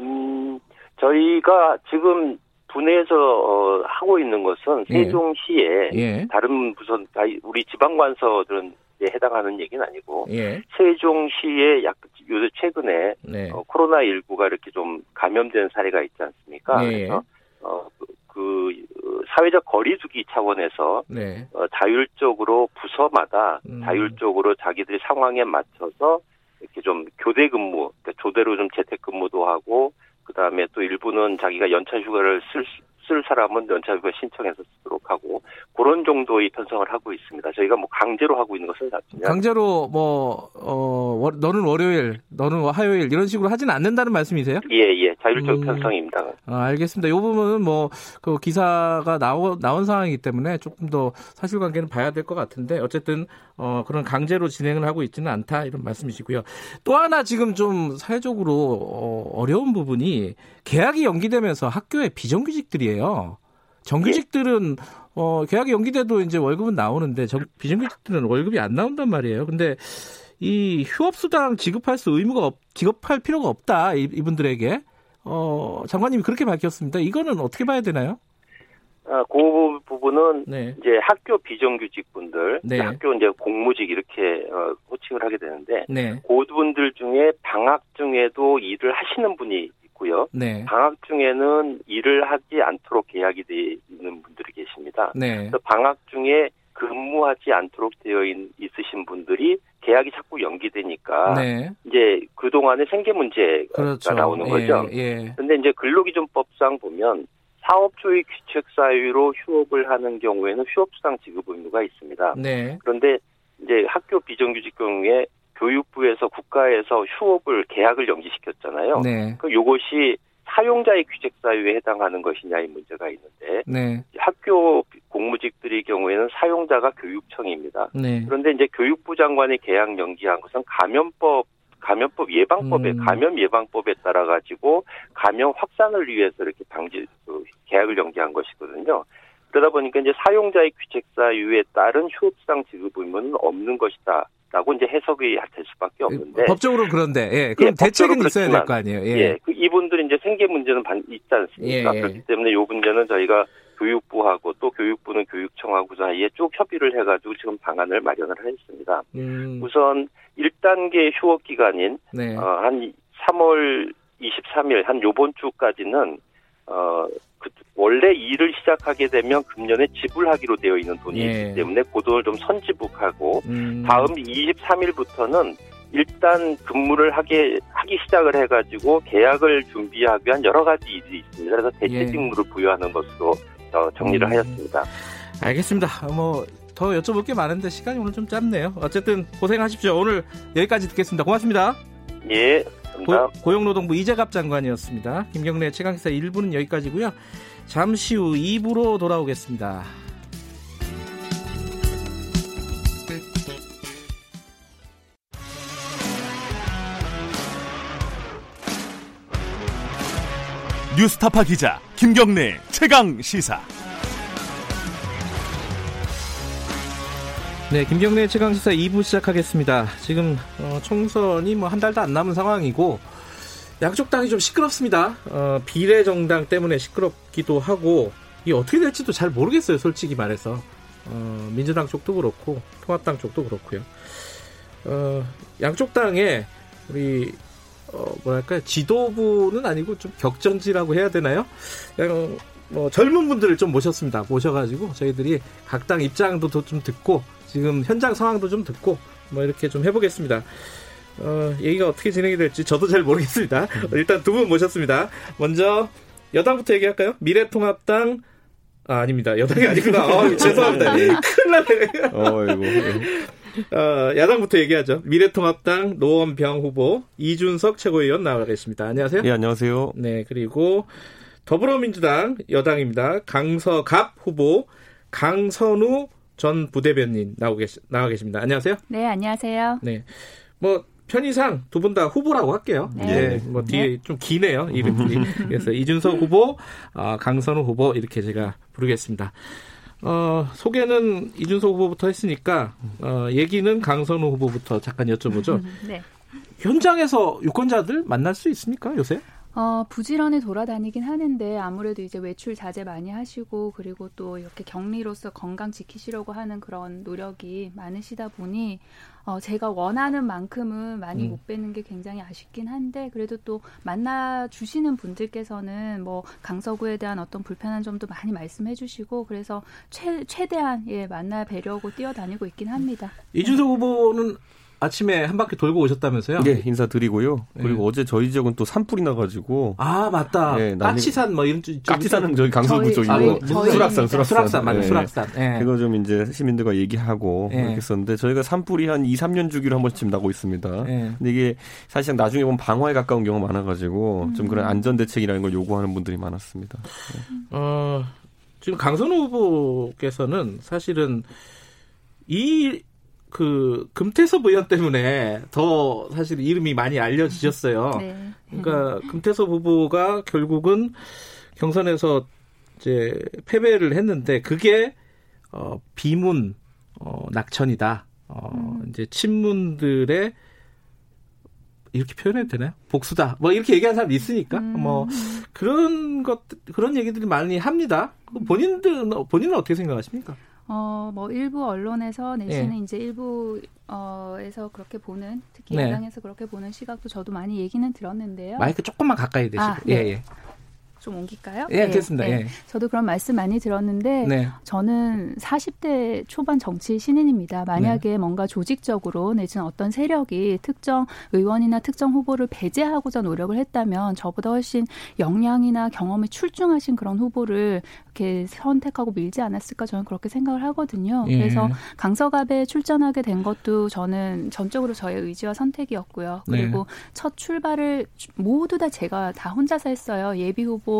음 저희가 지금 분해에서 하고 있는 것은 예. 세종시에 예. 다른 부서 우리 지방관서들은 해당하는 얘기는 아니고 예. 세종시에 약 요새 최근에 네. 어, 코로나십구가 이렇게 좀 감염된 사례가 있지 않습니까? 네. 그래서 어, 그 사회적 거리두기 차원에서 네. 어, 자율적으로 부서마다 음. 자율적으로 자기들 상황에 맞춰서 이렇게 좀 교대 근무, 그러니까 조대로 좀 재택 근무도 하고 그다음에 또 일부는 자기가 연차 휴가를 쓸, 쓸 사람은 연차 휴가 신청해서 쓰도록 하고 그런 정도의 편성을 하고 있습니다. 저희가 뭐 강제로 하고 있는 것은 아니냐. 강제로 뭐 어, 너는 월요일, 너는 화요일 이런 식으로 하진 않는다는 말씀이세요? 예예, 예, 자율적 음, 편성입니다. 아, 알겠습니다. 이 부분은 뭐 그 기사가 나오, 나온 상황이기 때문에 조금 더 사실관계는 봐야 될 것 같은데 어쨌든 어, 그런 강제로 진행을 하고 있지는 않다 이런 말씀이시고요. 또 하나 지금 좀 사회적으로 어, 어려운 부분이 계약이 연기되면서 학교의 비정규직들이에요. 정규직들은 어, 계약이 연기돼도 이제 월급은 나오는데 정, 비정규직들은 월급이 안 나온단 말이에요. 근데 이 휴업수당 지급할 수 의무가 없, 지급할 필요가 없다 이, 이분들에게 어, 장관님이 그렇게 밝혔습니다. 이거는 어떻게 봐야 되나요? 아, 그 부분은 네. 이제 학교 비정규직 분들, 네. 학교 이제 공무직 이렇게 어, 호칭을 하게 되는데 네. 그분들 중에 방학 중에도 일을 하시는 분이. 네. 방학 중에는 일을 하지 않도록 계약이 되어 있는 분들이 계십니다. 네. 그래서 방학 중에 근무하지 않도록 되어 있으신 분들이 계약이 자꾸 연기되니까 네. 이제 그동안의 생계 문제가 그렇죠. 나오는 거죠. 예. 그런데 예. 이제 근로기준법상 보면 사업주의 규칙 사유로 휴업을 하는 경우에는 휴업수당 지급 의무가 있습니다. 네. 그런데 이제 학교 비정규직 경우에 교육부에서 국가에서 휴업을 계약을 연기시켰잖아요. 네. 그 요것이 사용자의 규칙 사유에 해당하는 것이냐 이 문제가 있는데 네. 학교 공무직들의 경우에는 사용자가 교육청입니다. 네. 그런데 이제 교육부 장관이 계약 연기한 것은 감염법 감염법 예방법에 음. 감염 예방법에 따라 가지고 감염 확산을 위해서 이렇게 방지 그 계약을 연기한 것이거든요. 그러다 보니까 이제 사용자의 규칙 사유에 따른 휴업수당 지급 의무는 없는 것이다. 라고 이제 해석이 될 수밖에 없는데 법적으로 그런데 예 그럼 예, 대책은 그렇지만, 있어야 될 거 아니에요. 예, 예 그 이분들이 이제 생계 문제는 있지 않습니까? 예, 예. 그렇기 때문에 이 문제는 저희가 교육부하고 또 교육부는 교육청하고 사이에 쭉 협의를 해가지고 지금 방안을 마련을 했습니다. 음. 우선 일 단계 휴업 기간인 네. 어, 한 삼월 이십삼일 한 요번 주까지는 어. 그 원래 일을 시작하게 되면 금년에 지불하기로 되어 있는 돈이 예. 있기 때문에 그 돈을 좀 선지불하고 음. 다음 이십삼일부터는 일단 근무를 하게 하기 시작을 해가지고 계약을 준비하기 위한 여러 가지 일이 있습니다. 그래서 대체 직무를 예. 부여하는 것으로 정리를 음. 하였습니다. 알겠습니다. 뭐 더 여쭤볼 게 많은데 시간이 오늘 좀 짧네요. 어쨌든 고생하십시오. 오늘 여기까지 듣겠습니다. 고맙습니다. 예. 고, 고용노동부 이재갑 장관이었습니다. 김경래 최강시사 일 부는 여기까지고요. 잠시 후 이 부로 돌아오겠습니다. 뉴스타파 기자 김경래 최강시사. 네, 김경래 최강시사 이 부 시작하겠습니다. 지금 어, 총선이 뭐 한 달도 안 남은 상황이고 양쪽 당이 좀 시끄럽습니다. 어, 비례 정당 때문에 시끄럽기도 하고 이게 어떻게 될지도 잘 모르겠어요. 솔직히 말해서 어, 민주당 쪽도 그렇고 통합당 쪽도 그렇고요. 어, 양쪽 당의 우리 어, 뭐랄까요 지도부는 아니고 좀 격전지라고 해야 되나요? 그냥 뭐 젊은 분들을 좀 모셨습니다. 모셔가지고 저희들이 각 당 입장도 좀 듣고. 지금 현장 상황도 좀 듣고 뭐 이렇게 좀 해보겠습니다. 어, 얘기가 어떻게 진행이 될지 저도 잘 모르겠습니다. 일단 두 분 모셨습니다. 먼저 여당부터 얘기할까요? 미래통합당 아, 아닙니다. 여당이 아니구나. 어, 죄송합니다. 큰일 났네. 어이고. 어, 야당부터 얘기하죠. 미래통합당 노원병 후보 이준석 최고위원 나와 계십니다. 안녕하세요. 예, 안녕하세요. 네, 그리고 더불어민주당 여당입니다. 강서갑 후보 강선우 전 부대변인 나오 계시, 나와 계십니다. 안녕하세요. 네, 안녕하세요. 네, 뭐 편의상 두 분 다 후보라고 할게요. 네. 네, 뭐 뒤에 네. 좀 기네요 이름이. 그래서 이준석 후보, 어, 강선우 후보 이렇게 제가 부르겠습니다. 어, 소개는 이준석 후보부터 했으니까 어, 얘기는 강선우 후보부터 잠깐 여쭤보죠. 네. 현장에서 유권자들 만날 수 있습니까 요새? 어, 부지런히 돌아다니긴 하는데 아무래도 이제 외출 자제 많이 하시고 그리고 또 이렇게 격리로서 건강 지키시려고 하는 그런 노력이 많으시다 보니 어, 제가 원하는 만큼은 많이 음. 못 빼는 게 굉장히 아쉽긴 한데 그래도 또 만나주시는 분들께서는 뭐 강서구에 대한 어떤 불편한 점도 많이 말씀해 주시고 그래서 최, 최대한 예, 만나 뵈려고 뛰어다니고 있긴 합니다. 이준석 네. 후보는 아침에 한 바퀴 돌고 오셨다면서요? 네, 인사드리고요. 그리고 네. 어제 저희 지역은 또 산불이 나가지고. 아, 맞다. 네, 까치산 뭐 이런 쪽. 까치산은 저희 강서구 쪽이고. 수락산, 수락산. 수락산, 맞아요. 네. 수락산. 네. 그거 좀 이제 시민들과 얘기하고 네. 그랬었는데 저희가 산불이 한 이, 삼 년 주기로 한 번쯤 나고 있습니다. 네. 근데 이게 사실상 나중에 보면 방화에 가까운 경우가 많아가지고 음. 좀 그런 안전대책이라는 걸 요구하는 분들이 많았습니다. 네. 어, 지금 강선우 후보께서는 사실은 이 그 금태섭 의원 때문에 더 사실 이름이 많이 알려지셨어요. 네. 그러니까 금태섭 후보가 결국은 경선에서 이제 패배를 했는데 그게 어, 비문 어, 낙천이다. 어, 음. 이제 친문들의 이렇게 표현해도 되나요? 복수다. 뭐 이렇게 얘기하는 사람이 있으니까 음. 뭐 그런 것 그런 얘기들이 많이 합니다. 본인들은 본인은 어떻게 생각하십니까? 어, 뭐, 일부 언론에서 내지는 네. 이제 일부, 어, 에서 그렇게 보는, 특히 네. 야당에서 그렇게 보는 시각도 저도 많이 얘기는 들었는데요. 마이크 조금만 가까이 대시고. 아, 예, 예. 예. 좀 옮길까요? 예, 네, 됐습니다. 네. 예. 저도 그런 말씀 많이 들었는데 네. 저는 사십 대 초반 정치 신인입니다. 만약에 네. 뭔가 조직적으로 내지는 어떤 세력이 특정 의원이나 특정 후보를 배제하고자 노력을 했다면 저보다 훨씬 역량이나 경험이 출중하신 그런 후보를 이렇게 선택하고 밀지 않았을까 저는 그렇게 생각을 하거든요. 예. 그래서 강서갑에 출전하게 된 것도 저는 전적으로 저의 의지와 선택이었고요. 그리고 네. 첫 출발을 모두 다 제가 다 혼자서 했어요. 예비 후보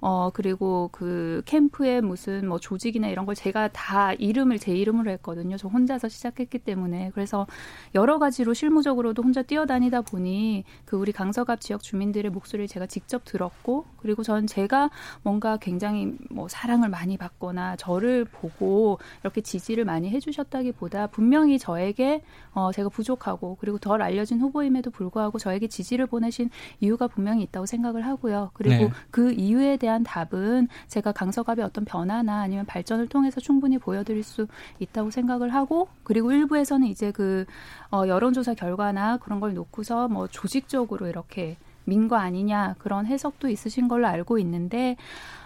어 그리고 그 캠프의 무슨 뭐 조직이나 이런 걸 제가 다 이름을 제 이름으로 했거든요. 저 혼자서 시작했기 때문에 그래서 여러 가지로 실무적으로도 혼자 뛰어다니다 보니 그 우리 강서갑 지역 주민들의 목소리를 제가 직접 들었고 그리고 전 제가 뭔가 굉장히 뭐 사랑을 많이 받거나 저를 보고 이렇게 지지를 많이 해주셨다기보다 분명히 저에게 어 제가 부족하고 그리고 덜 알려진 후보임에도 불구하고 저에게 지지를 보내신 이유가 분명히 있다고 생각을 하고요. 그리고 네. 그 이유에 대한 답은 제가 강서갑의 어떤 변화나 아니면 발전을 통해서 충분히 보여드릴 수 있다고 생각을 하고 그리고 일부에서는 이제 그 어, 여론조사 결과나 그런 걸 놓고서 뭐 조직적으로 이렇게 민 거 아니냐 그런 해석도 있으신 걸로 알고 있는데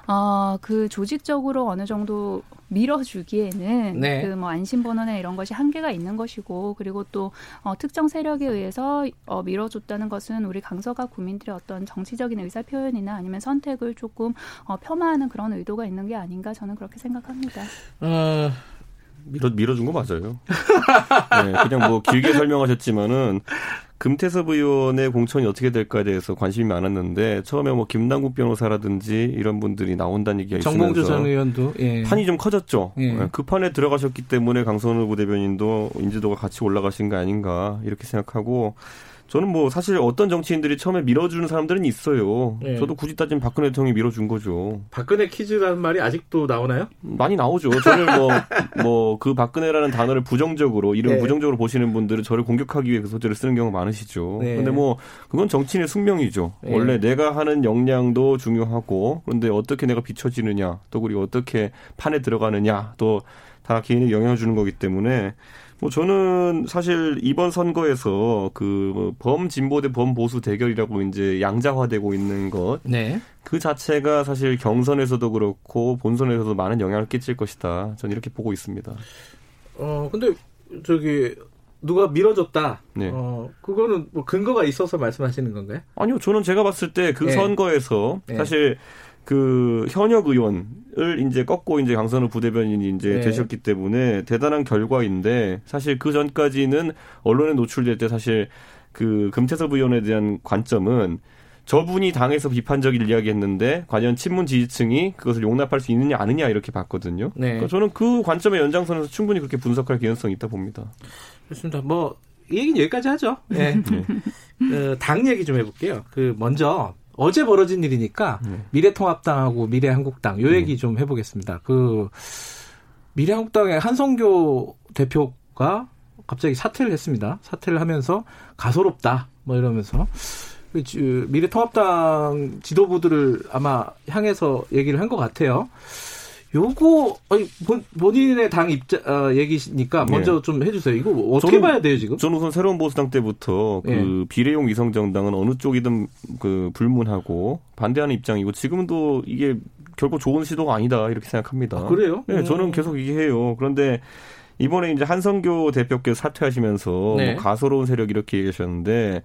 어, 그 조직적으로 어느 정도 밀어주기에는 네. 그 뭐 안심번호나 이런 것이 한계가 있는 것이고 그리고 또 어, 특정 세력에 의해서 어, 밀어줬다는 것은 우리 강서갑 국민들의 어떤 정치적인 의사표현이나 아니면 선택을 조금 어, 폄하하는 그런 의도가 있는 게 아닌가 저는 그렇게 생각합니다. 어... 밀어, 밀어준 거 맞아요. 네, 그냥 뭐 길게 설명하셨지만은 금태섭 의원의 공천이 어떻게 될까에 대해서 관심이 많았는데 처음에 뭐 김남국 변호사라든지 이런 분들이 나온다는 얘기가 있으면서 정봉주 전 의원도 예. 판이 좀 커졌죠. 예. 그 판에 들어가셨기 때문에 강선우 후보대변인도 인지도가 같이 올라가신 거 아닌가 이렇게 생각하고 저는 뭐 사실 어떤 정치인들이 처음에 밀어주는 사람들은 있어요. 네. 저도 굳이 따지면 박근혜 대통령이 밀어준 거죠. 박근혜 키즈라는 말이 아직도 나오나요? 많이 나오죠. 저는 뭐 뭐 그 박근혜라는 단어를 부정적으로 이름 네. 부정적으로 보시는 분들은 저를 공격하기 위해 그 소재를 쓰는 경우가 많으시죠. 네. 근데 뭐 그건 정치인의 숙명이죠. 네. 원래 내가 하는 역량도 중요하고 그런데 어떻게 내가 비춰지느냐 또 그리고 어떻게 판에 들어가느냐 또 다 개인에 영향을 주는 거기 때문에 뭐 저는 사실 이번 선거에서 그 범진보 대 범보수 대결이라고 이제 양자화되고 있는 것. 네. 그 자체가 사실 경선에서도 그렇고 본선에서도 많은 영향을 끼칠 것이다. 저는 이렇게 보고 있습니다. 어, 근데 저기 누가 밀어줬다. 네. 어, 그거는 뭐 근거가 있어서 말씀하시는 건가요? 아니요. 저는 제가 봤을 때 그 네. 선거에서 네. 사실 그 현역 의원을 이제 꺾고 이제 강선우 부대변인이 이제 네. 되셨기 때문에 대단한 결과인데 사실 그 전까지는 언론에 노출될 때 사실 그 금태섭 의원에 대한 관점은 저분이 당에서 비판적인 이야기했는데 과연 친문 지지층이 그것을 용납할 수 있느냐 아느냐 이렇게 봤거든요. 네. 그러니까 저는 그 관점의 연장선에서 충분히 그렇게 분석할 개연성이 있다 봅니다. 그렇습니다. 뭐 이 얘기는 여기까지 하죠. 네. 네. 그 당 얘기 좀 해볼게요. 그 먼저. 어제 벌어진 일이니까 네. 미래통합당하고 미래한국당 요 얘기 네. 좀 해보겠습니다. 그 미래한국당의 한성규 대표가 갑자기 사퇴를 했습니다. 사퇴를 하면서 가소롭다 뭐 이러면서 미래통합당 지도부들을 아마 향해서 얘기를 한 것 같아요. 요거 아니, 본, 본인의 당 입장 어, 얘기니까 먼저 예. 좀 해주세요. 이거 어떻게 저는, 봐야 돼요 지금? 저는 우선 새로운 보수당 때부터 그 예. 비례용 위성정당은 어느 쪽이든 그 불문하고 반대하는 입장이고 지금도 이게 결코 좋은 시도가 아니다 이렇게 생각합니다. 아, 그래요? 네, 음. 저는 계속 얘기해요. 그런데 이번에 이제 한성규 대표께서 사퇴하시면서 네. 뭐 가소로운 세력 이렇게 얘기하셨는데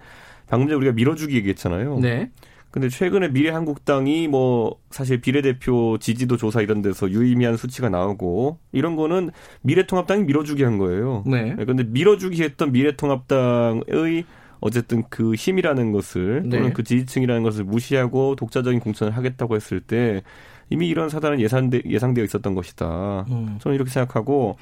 방금 전에 우리가 밀어주기 얘기했잖아요. 네. 근데 최근에 미래한국당이 뭐 사실 비례대표 지지도 조사 이런 데서 유의미한 수치가 나오고 이런 거는 미래통합당이 밀어주기 한 거예요. 네. 그런데 밀어주기 했던 미래통합당의 어쨌든 그 힘이라는 것을 또는 네. 그 지지층이라는 것을 무시하고 독자적인 공천을 하겠다고 했을 때 이미 이런 사단은 예상되, 예상되어 있었던 것이다. 음. 저는 이렇게 생각하고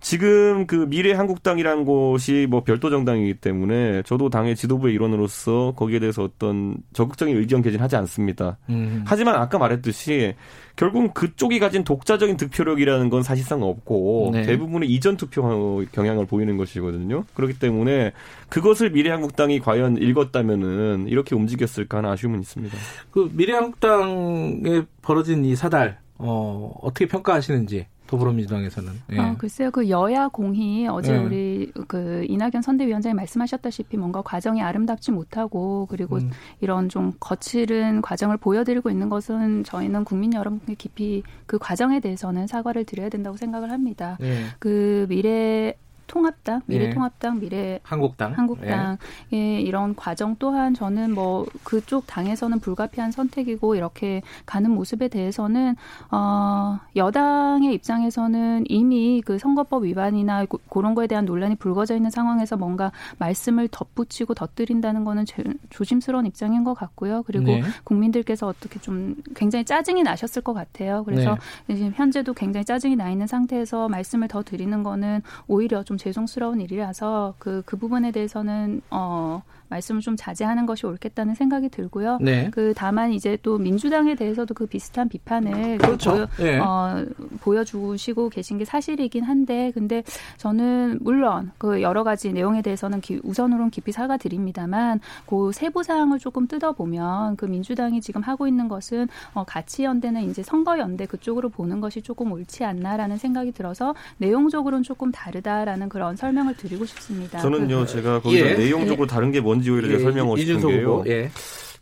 지금 그 미래한국당이라는 곳이 뭐 별도 정당이기 때문에 저도 당의 지도부의 일원으로서 거기에 대해서 어떤 적극적인 의견 개진하지 않습니다. 음. 하지만 아까 말했듯이 결국은 그쪽이 가진 독자적인 득표력이라는 건 사실상 없고 네. 대부분의 이전 투표 경향을 보이는 것이거든요. 그렇기 때문에 그것을 미래한국당이 과연 읽었다면은 이렇게 움직였을까 하는 아쉬움은 있습니다. 그 미래한국당에 벌어진 이 사달 어, 어떻게 평가하시는지? 더불어민주당에서는. 예. 아, 글쎄요. 그 여야 공히 어제 예. 우리 그 이낙연 선대위원장이 말씀하셨다시피 뭔가 과정이 아름답지 못하고 그리고 음. 이런 좀 거칠은 과정을 보여드리고 있는 것은 저희는 국민 여러분께 깊이 그 과정에 대해서는 사과를 드려야 된다고 생각을 합니다. 예. 그 미래 통합당, 미래통합당, 예. 미래 한국당, 한국당, 예. 이런 과정 또한 저는 뭐 그쪽 당에서는 불가피한 선택이고 이렇게 가는 모습에 대해서는 어, 여당의 입장에서는 이미 그 선거법 위반이나 고, 그런 거에 대한 논란이 불거져 있는 상황에서 뭔가 말씀을 덧붙이고 덧드린다는 거는 제, 조심스러운 입장인 것 같고요. 그리고 네. 국민들께서 어떻게 좀 굉장히 짜증이 나셨을 것 같아요. 그래서 네. 지금 현재도 굉장히 짜증이 나 있는 상태에서 말씀을 더 드리는 거는 오히려 좀 죄송스러운 일이라서 그, 그 부분에 대해서는 어, 말씀을 좀 자제하는 것이 옳겠다는 생각이 들고요. 네. 그 다만 이제 또 민주당에 대해서도 그 비슷한 비판을 그렇죠. 보여, 네. 어, 보여주시고 계신 게 사실이긴 한데, 근데 저는 물론 그 여러 가지 내용에 대해서는 기, 우선으로는 깊이 사과드립니다만, 그 세부 사항을 조금 뜯어보면 그 민주당이 지금 하고 있는 것은 어, 가치 연대는 이제 선거 연대 그쪽으로 보는 것이 조금 옳지 않나라는 생각이 들어서 내용적으로는 조금 다르다라는 그런 설명을 드리고 싶습니다. 저는요, 그, 제가 거기서 예. 내용적으로 예. 다른 게 뭔지. 오히려 예, 설명하고 싶은 게요. 예.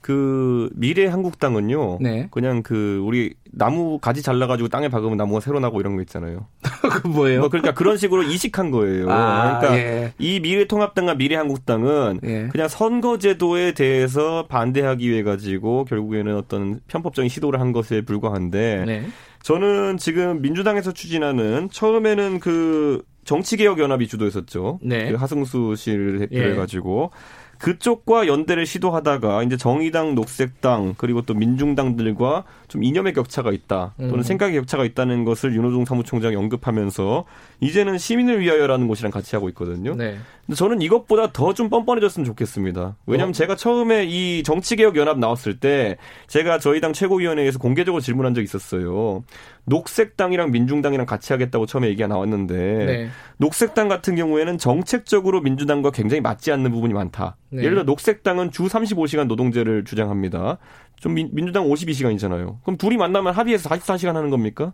그 미래 한국당은요. 네. 그냥 그 우리 나무 가지 잘라가지고 땅에 박으면 나무가 새로 나고 이런 거 있잖아요. 그 뭐예요? 뭐 그러니까 그런 식으로 이식한 거예요. 아, 그러니까 예. 이 미래통합당과 미래한국당은 예. 그냥 선거제도에 대해서 반대하기 위해 가지고 결국에는 어떤 편법적인 시도를 한 것에 불과한데 네. 저는 지금 민주당에서 추진하는 처음에는 그 정치개혁연합이 주도했었죠. 네. 그 하승수 씨를 대표해 가지고. 예. 그쪽과 연대를 시도하다가 이제 정의당, 녹색당 그리고 또 민중당들과 좀 이념의 격차가 있다 또는 음. 생각의 격차가 있다는 것을 윤호중 사무총장이 언급하면서 이제는 시민을 위하여라는 곳이랑 같이 하고 있거든요. 네. 근데 저는 이것보다 더 좀 뻔뻔해졌으면 좋겠습니다. 왜냐하면 어? 제가 처음에 이 정치개혁연합 나왔을 때 제가 저희 당 최고위원회에서 공개적으로 질문한 적이 있었어요. 녹색당이랑 민중당이랑 같이 하겠다고 처음에 얘기가 나왔는데 네. 녹색당 같은 경우에는 정책적으로 민주당과 굉장히 맞지 않는 부분이 많다. 네. 예를 들어 녹색당은 주 삼십오 시간 노동제를 주장합니다. 좀 민, 민주당 오십이 시간이잖아요. 그럼 둘이 만나면 합의해서 사십사 시간 하는 겁니까?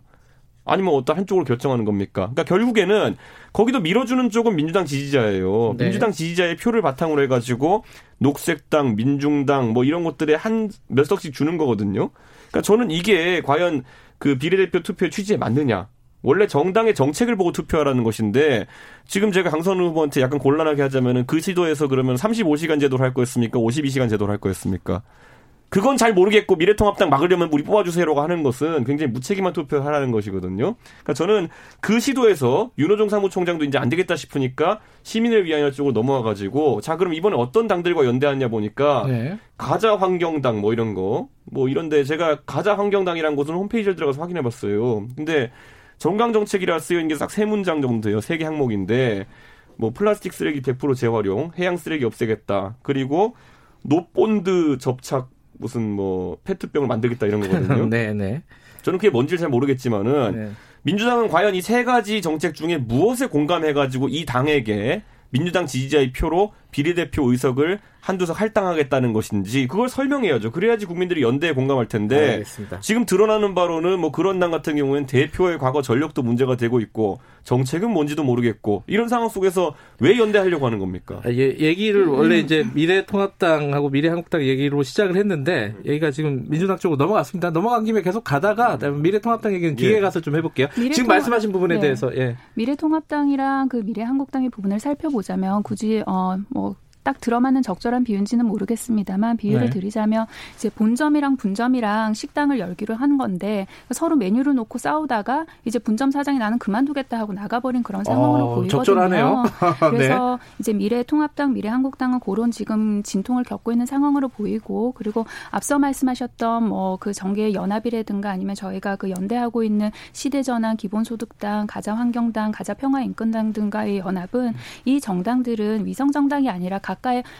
아니면 어떤 한쪽으로 결정하는 겁니까? 그러니까 결국에는 거기도 밀어주는 쪽은 민주당 지지자예요. 네. 민주당 지지자의 표를 바탕으로 해가지고 녹색당, 민중당 뭐 이런 것들에 한 몇 석씩 주는 거거든요. 그러니까 저는 이게 과연 그 비례대표 투표의 취지에 맞느냐. 원래 정당의 정책을 보고 투표하라는 것인데 지금 제가 강선우 후보한테 약간 곤란하게 하자면은 그 시도에서 그러면 삼십오 시간 제도를 할 거였습니까? 오십이 시간 제도를 할 거였습니까? 그건 잘 모르겠고 미래통합당 막으려면 우리 뽑아주세요라고 하는 것은 굉장히 무책임한 투표를 하라는 것이거든요. 그러니까 저는 그 시도에서 윤호중 사무총장도 이제 안 되겠다 싶으니까 시민을 위하여 쪽으로 넘어와가지고 자 그럼 이번에 어떤 당들과 연대하냐 보니까 네. 가자 환경당 뭐 이런 거 뭐 이런데 제가 가자 환경당이라는 곳은 홈페이지를 들어가서 확인해봤어요. 근데 정강정책이라 쓰여 있는 게 딱 세 문장 정도 돼요. 세 개 항목인데 뭐 플라스틱 쓰레기 백 퍼센트 재활용, 해양 쓰레기 없애겠다. 그리고 노본드 접착 무슨 뭐 페트병을 만들겠다 이런 거거든요. 네네. 저는 그게 뭔지를 잘 모르겠지만은 네. 민주당은 과연 이 세 가지 정책 중에 무엇에 공감해가지고 이 당에게 민주당 지지자의 표로 비례대표 의석을 한두 석 할당하겠다는 것인지 그걸 설명해야죠. 그래야지 국민들이 연대에 공감할 텐데 알겠습니다. 지금 드러나는 바로는 뭐 그런 당 같은 경우에는 대표의 과거 전력도 문제가 되고 있고 정책은 뭔지도 모르겠고 이런 상황 속에서 왜 연대하려고 하는 겁니까? 아, 예, 얘기를 원래 이제 미래통합당하고 미래한국당 얘기로 시작을 했는데 얘기가 지금 민주당 쪽으로 넘어갔습니다. 넘어간 김에 계속 가다가 미래통합당 얘기는 기회에 예. 가서 좀 해볼게요. 미래통합... 지금 말씀하신 부분에 네. 대해서 예. 미래통합당이랑 그 미래한국당의 부분을 살펴보자면 굳이 어, 뭐 딱 들어맞는 적절한 비유인지는 모르겠습니다만 비유를 네. 드리자면 이제 본점이랑 분점이랑 식당을 열기로 한 건데 서로 메뉴를 놓고 싸우다가 이제 분점 사장이 나는 그만두겠다 하고 나가버린 그런 상황으로 어, 보이거든요. 적절하네요. 그래서 네. 이제 미래통합당, 미래한국당은 그런 지금 진통을 겪고 있는 상황으로 보이고 그리고 앞서 말씀하셨던 뭐 그 정계의 연합이라든가 아니면 저희가 그 연대하고 있는 시대전환, 기본소득당, 가자환경당, 가자평화인권당 등과의 연합은 이 정당들은 위성정당이 아니라 각각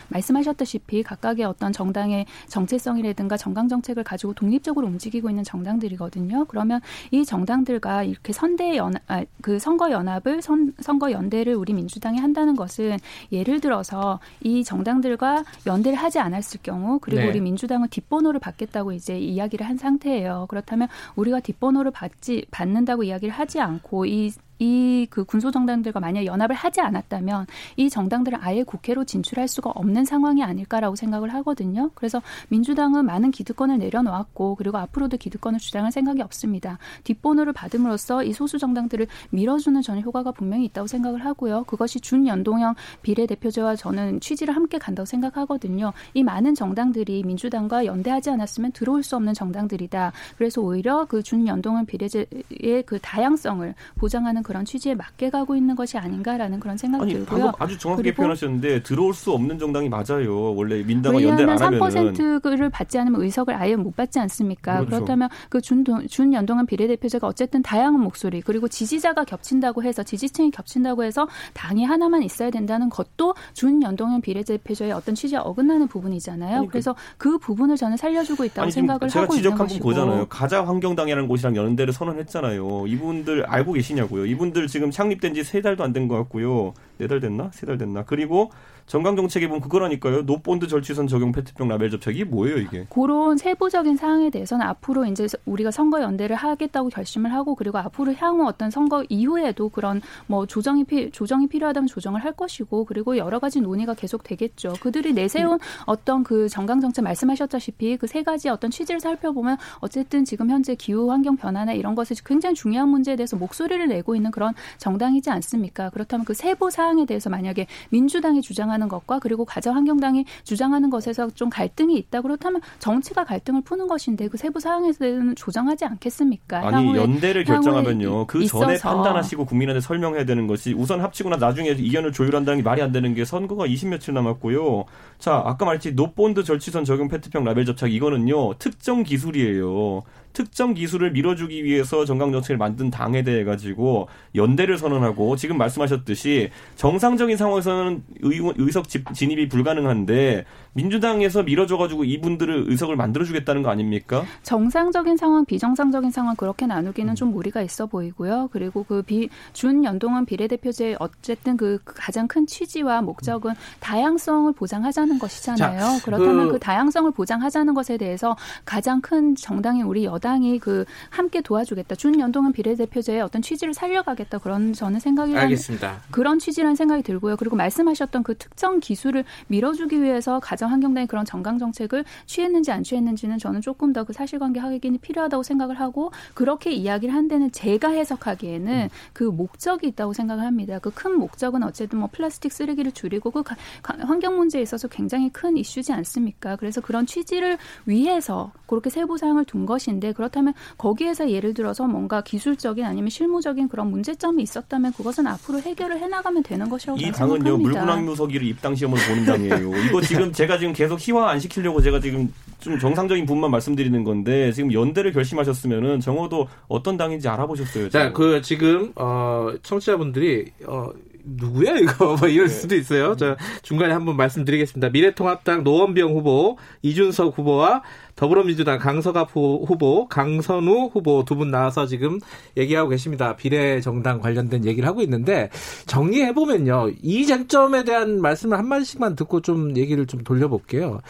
말씀하셨다시피 각각의 어떤 정당의 정체성이라든가 정강정책을 가지고 독립적으로 움직이고 있는 정당들이거든요. 그러면 이 정당들과 이렇게 선대 연, 아, 그 선거 연합을 선, 선거 연대를 우리 민주당이 한다는 것은 예를 들어서 이 정당들과 연대를 하지 않았을 경우 그리고 네. 우리 민주당은 뒷번호를 받겠다고 이제 이야기를 한 상태예요. 그렇다면 우리가 뒷번호를 받지 받는다고 이야기를 하지 않고 이 이 그 군소정당들과 만약 연합을 하지 않았다면 이 정당들은 아예 국회로 진출할 수가 없는 상황이 아닐까라고 생각을 하거든요. 그래서 민주당은 많은 기득권을 내려놓았고 그리고 앞으로도 기득권을 주장할 생각이 없습니다. 뒷번호를 받음으로써 이 소수 정당들을 밀어주는 저는 효과가 분명히 있다고 생각을 하고요. 그것이 준연동형 비례대표제와 저는 취지를 함께 간다고 생각하거든요. 이 많은 정당들이 민주당과 연대하지 않았으면 들어올 수 없는 정당들이다. 그래서 오히려 그 준연동형 비례제의 그 다양성을 보장하는 그런 취지에 맞게 가고 있는 것이 아닌가라는 그런 생각이 아니, 들고요. 방금 아주 정확하게 표현하셨는데 들어올 수 없는 정당이 맞아요. 원래 민당과 연대를 안 하면은. 왜냐하면 삼 퍼센트를 받지 않으면 의석을 아예 못 받지 않습니까? 그렇죠. 그렇다면 그 준, 준연동한 비례대표제가 어쨌든 다양한 목소리 그리고 지지자가 겹친다고 해서 지지층이 겹친다고 해서 당이 하나만 있어야 된다는 것도 준연동형 비례대표제의 어떤 취지에 어긋나는 부분이잖아요. 그러니까. 그래서 그 부분을 저는 살려주고 있다고 아니, 생각을 하고 있는 것이고. 제가 지적한 분 보잖아요. 가자환경당이라는 곳이랑 연대를 선언했잖아요. 이분들 알고 계시냐고요. 이분들 지금 창립된 지 세 달도 안 된 것 같고요. 네 달 됐나? 세 달 됐나? 그리고 정강정책에 보면 그거라니까요. 노본드 절취선 적용 페트병 라벨 접착이 뭐예요 이게? 그런 세부적인 사항에 대해서는 앞으로 이제 우리가 선거 연대를 하겠다고 결심을 하고 그리고 앞으로 향후 어떤 선거 이후에도 그런 뭐 조정이 피, 조정이 필요하다면 조정을 할 것이고 그리고 여러 가지 논의가 계속 되겠죠. 그들이 내세운 어떤 그 정강정책 말씀하셨다시피 그 세 가지 어떤 취지를 살펴보면 어쨌든 지금 현재 기후 환경 변화나 이런 것이 굉장히 중요한 문제에 대해서 목소리를 내고 있는 그런 정당이지 않습니까? 그렇다면 그 세부 사항에 대해서 만약에 민주당이 주장한 하는 것과 그리고 가자환경당이 주장하는 것에서 좀 갈등이 있다 그렇다면 정치가 갈등을 푸는 것인데 그 세부 사항에 대해서는 조정하지 않겠습니까? 아니 향후에, 연대를 결정하면요. 그 전에 판단하시고 국민한테 설명해야 되는 것이 우선 합치거나 나중에 이견을 조율한다는 게 말이 안 되는 게 선거가 이십 며칠 남았고요. 자 아까 말했지 노본드 절취선 적용 페트병 라벨 접착 이거는요. 특정 기술이에요. 특정 기술을 밀어주기 위해서 정강정책을 만든 당에 대해 가지고 연대를 선언하고 지금 말씀하셨듯이 정상적인 상황에서는 의원, 의석 진입이 불가능한데 민주당에서 밀어줘가지고 이분들을 의석을 만들어주겠다는 거 아닙니까? 정상적인 상황, 비정상적인 상황 그렇게 나누기는 음. 좀 무리가 있어 보이고요. 그리고 그 비, 준연동한 비례대표제의 어쨌든 그 가장 큰 취지와 목적은 음. 다양성을 보장하자는 것이잖아요. 자, 그렇다면 그... 그 다양성을 보장하자는 것에 대해서 가장 큰 정당인 우리 여 당이 그 함께 도와주겠다. 준연동한 비례대표제의 어떤 취지를 살려가겠다. 그런 저는 생각이 알겠습니다. 그런 취지라는 생각이 들고요. 그리고 말씀하셨던 그 특정 기술을 밀어주기 위해서 가정환경당이 그런 정강정책을 취했는지 안 취했는지는 저는 조금 더 그 사실관계 확인이 필요하다고 생각을 하고 그렇게 이야기를 한 데는 제가 해석하기에는 음. 그 목적이 있다고 생각을 합니다. 그 큰 목적은 어쨌든 뭐 플라스틱 쓰레기를 줄이고 그 가, 환경 문제에 있어서 굉장히 큰 이슈지 않습니까? 그래서 그런 취지를 위해서 그렇게 세부 사항을 둔 것인데 그렇다면 거기에서 예를 들어서 뭔가 기술적인 아니면 실무적인 그런 문제점이 있었다면 그것은 앞으로 해결을 해나가면 되는 것이라고 저는 생각합니다. 이 당은요. 물구나무서기를 입당시험으로 보는 당이에요. 이거 지금 제가 지금 계속 희화 안 시키려고 제가 지금 좀 정상적인 분만 말씀드리는 건데 지금 연대를 결심하셨으면은 정호도 어떤 당인지 알아보셨어요. 자, 그 지금 어, 청취자분들이 어, 누구야 이거 뭐 이럴 네. 수도 있어요. 저 중간에 한번 말씀드리겠습니다. 미래통합당 노원병 후보, 이준석 후보와 더불어민주당 강서갑 후보, 강선우 후보 두 분 나와서 지금 얘기하고 계십니다. 비례정당 관련된 얘기를 하고 있는데 정리해보면요. 이 쟁점에 대한 말씀을 한마디씩만 듣고 좀 얘기를 좀 돌려볼게요.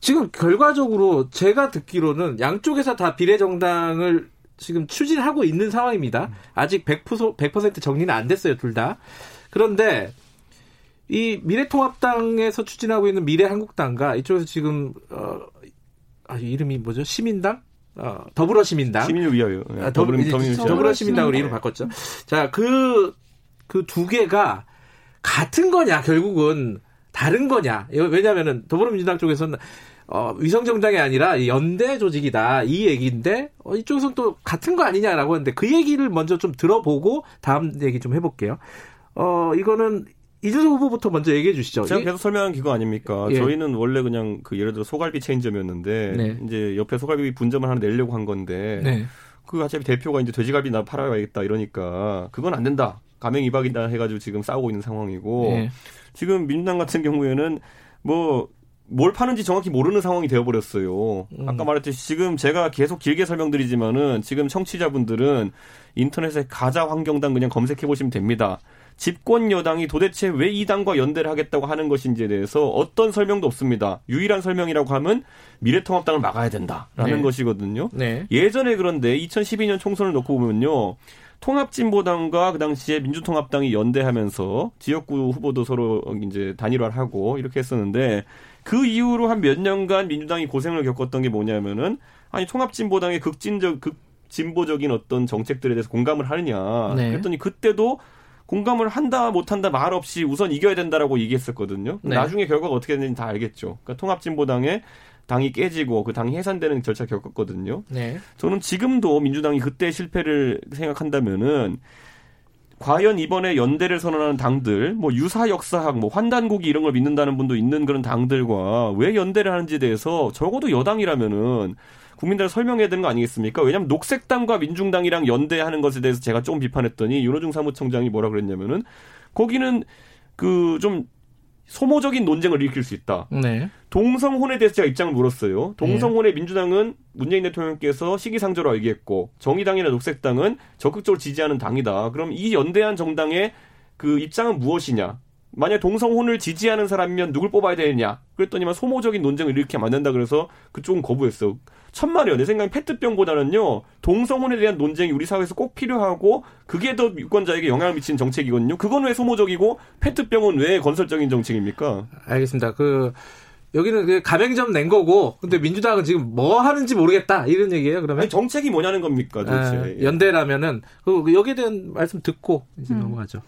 지금 결과적으로 제가 듣기로는 양쪽에서 다 비례정당을 지금 추진하고 있는 상황입니다. 아직 백 퍼센트 정리는 안 됐어요, 둘 다. 그런데 이 미래통합당에서 추진하고 있는 미래한국당과 이쪽에서 지금 어, 아, 이름이 뭐죠? 시민당? 어, 더불어시민당. 시민위하여. 아, 더불어시민당. 더불어시민당으로 이름 바꿨죠. 자, 그, 그 두 개가 같은 거냐, 결국은 다른 거냐. 왜냐하면은 더불어민주당 쪽에서는 어, 위성정당이 아니라 연대 조직이다. 이 얘기인데, 어, 이쪽에서는 또 같은 거 아니냐라고 하는데, 그 얘기를 먼저 좀 들어보고, 다음 얘기 좀 해볼게요. 어, 이거는 이준석 후보부터 먼저 얘기해 주시죠. 제가 계속 설명한 기거 아닙니까? 예. 저희는 원래 그냥 그 예를 들어 소갈비 체인점이었는데, 네. 이제 옆에 소갈비 분점을 하나 내려고 한 건데, 네. 그 어차피 대표가 이제 돼지갈비 나 팔아야겠다 이러니까, 그건 안 된다. 가맹이박이다 해가지고 지금 싸우고 있는 상황이고, 네. 지금 민주당 같은 경우에는 뭐, 뭘 파는지 정확히 모르는 상황이 되어버렸어요. 음. 아까 말했듯이 지금 제가 계속 길게 설명드리지만은 지금 청취자분들은 인터넷에 가자 환경당 그냥 검색해보시면 됩니다. 집권 여당이 도대체 왜 이 당과 연대를 하겠다고 하는 것인지에 대해서 어떤 설명도 없습니다. 유일한 설명이라고 하면 미래통합당을 막아야 된다라는 네. 것이거든요. 네. 예전에 그런데 이천십이 년 총선을 놓고 보면요. 통합진보당과 그 당시에 민주통합당이 연대하면서 지역구 후보도 서로 이제 단일화를 하고 이렇게 했었는데 그 이후로 한 몇 년간 민주당이 고생을 겪었던 게 뭐냐면은 아니 통합진보당의 극진적 극진보적인 어떤 정책들에 대해서 공감을 하느냐 네. 그랬더니 그때도 공감을 한다 못한다 말 없이 우선 이겨야 된다라고 얘기했었거든요. 네. 나중에 결과가 어떻게 되는지 다 알겠죠. 그러니까 통합진보당의 당이 깨지고 그 당이 해산되는 절차를 겪었거든요. 네. 저는 지금도 민주당이 그때 실패를 생각한다면은 과연 이번에 연대를 선언하는 당들, 뭐 유사 역사학, 뭐 환단고기 이런 걸 믿는다는 분도 있는 그런 당들과 왜 연대를 하는지에 대해서 적어도 여당이라면은 국민들 설명해야 되는 거 아니겠습니까? 왜냐하면 녹색당과 민중당이랑 연대하는 것에 대해서 제가 조금 비판했더니 윤호중 사무총장이 뭐라 그랬냐면은 거기는 그 좀 소모적인 논쟁을 일으킬 수 있다. 네. 동성혼에 대해서 제가 입장을 물었어요. 동성혼에 네. 민주당은 문재인 대통령께서 시기상조로 얘기했고 정의당이나 녹색당은 적극적으로 지지하는 당이다. 그럼 이 연대한 정당의 그 입장은 무엇이냐? 만약 동성혼을 지지하는 사람이면 누굴 뽑아야 되느냐? 그랬더니만 소모적인 논쟁을 일으키게 만든다 그래서 그쪽은 거부했어. 천만에요. 내 생각엔 페트병보다는요. 동성혼에 대한 논쟁이 우리 사회에서 꼭 필요하고 그게 더 유권자에게 영향을 미치는 정책이거든요. 그건 왜 소모적이고 페트병은 왜 건설적인 정책입니까? 알겠습니다. 그 여기는 가맹점 낸 거고 근데 민주당은 지금 뭐 하는지 모르겠다. 이런 얘기예요. 그러면 아니, 정책이 뭐냐는 겁니까? 도대체. 아, 연대라면은 그 여기에 대한 말씀 듣고 이제 음. 넘어가죠.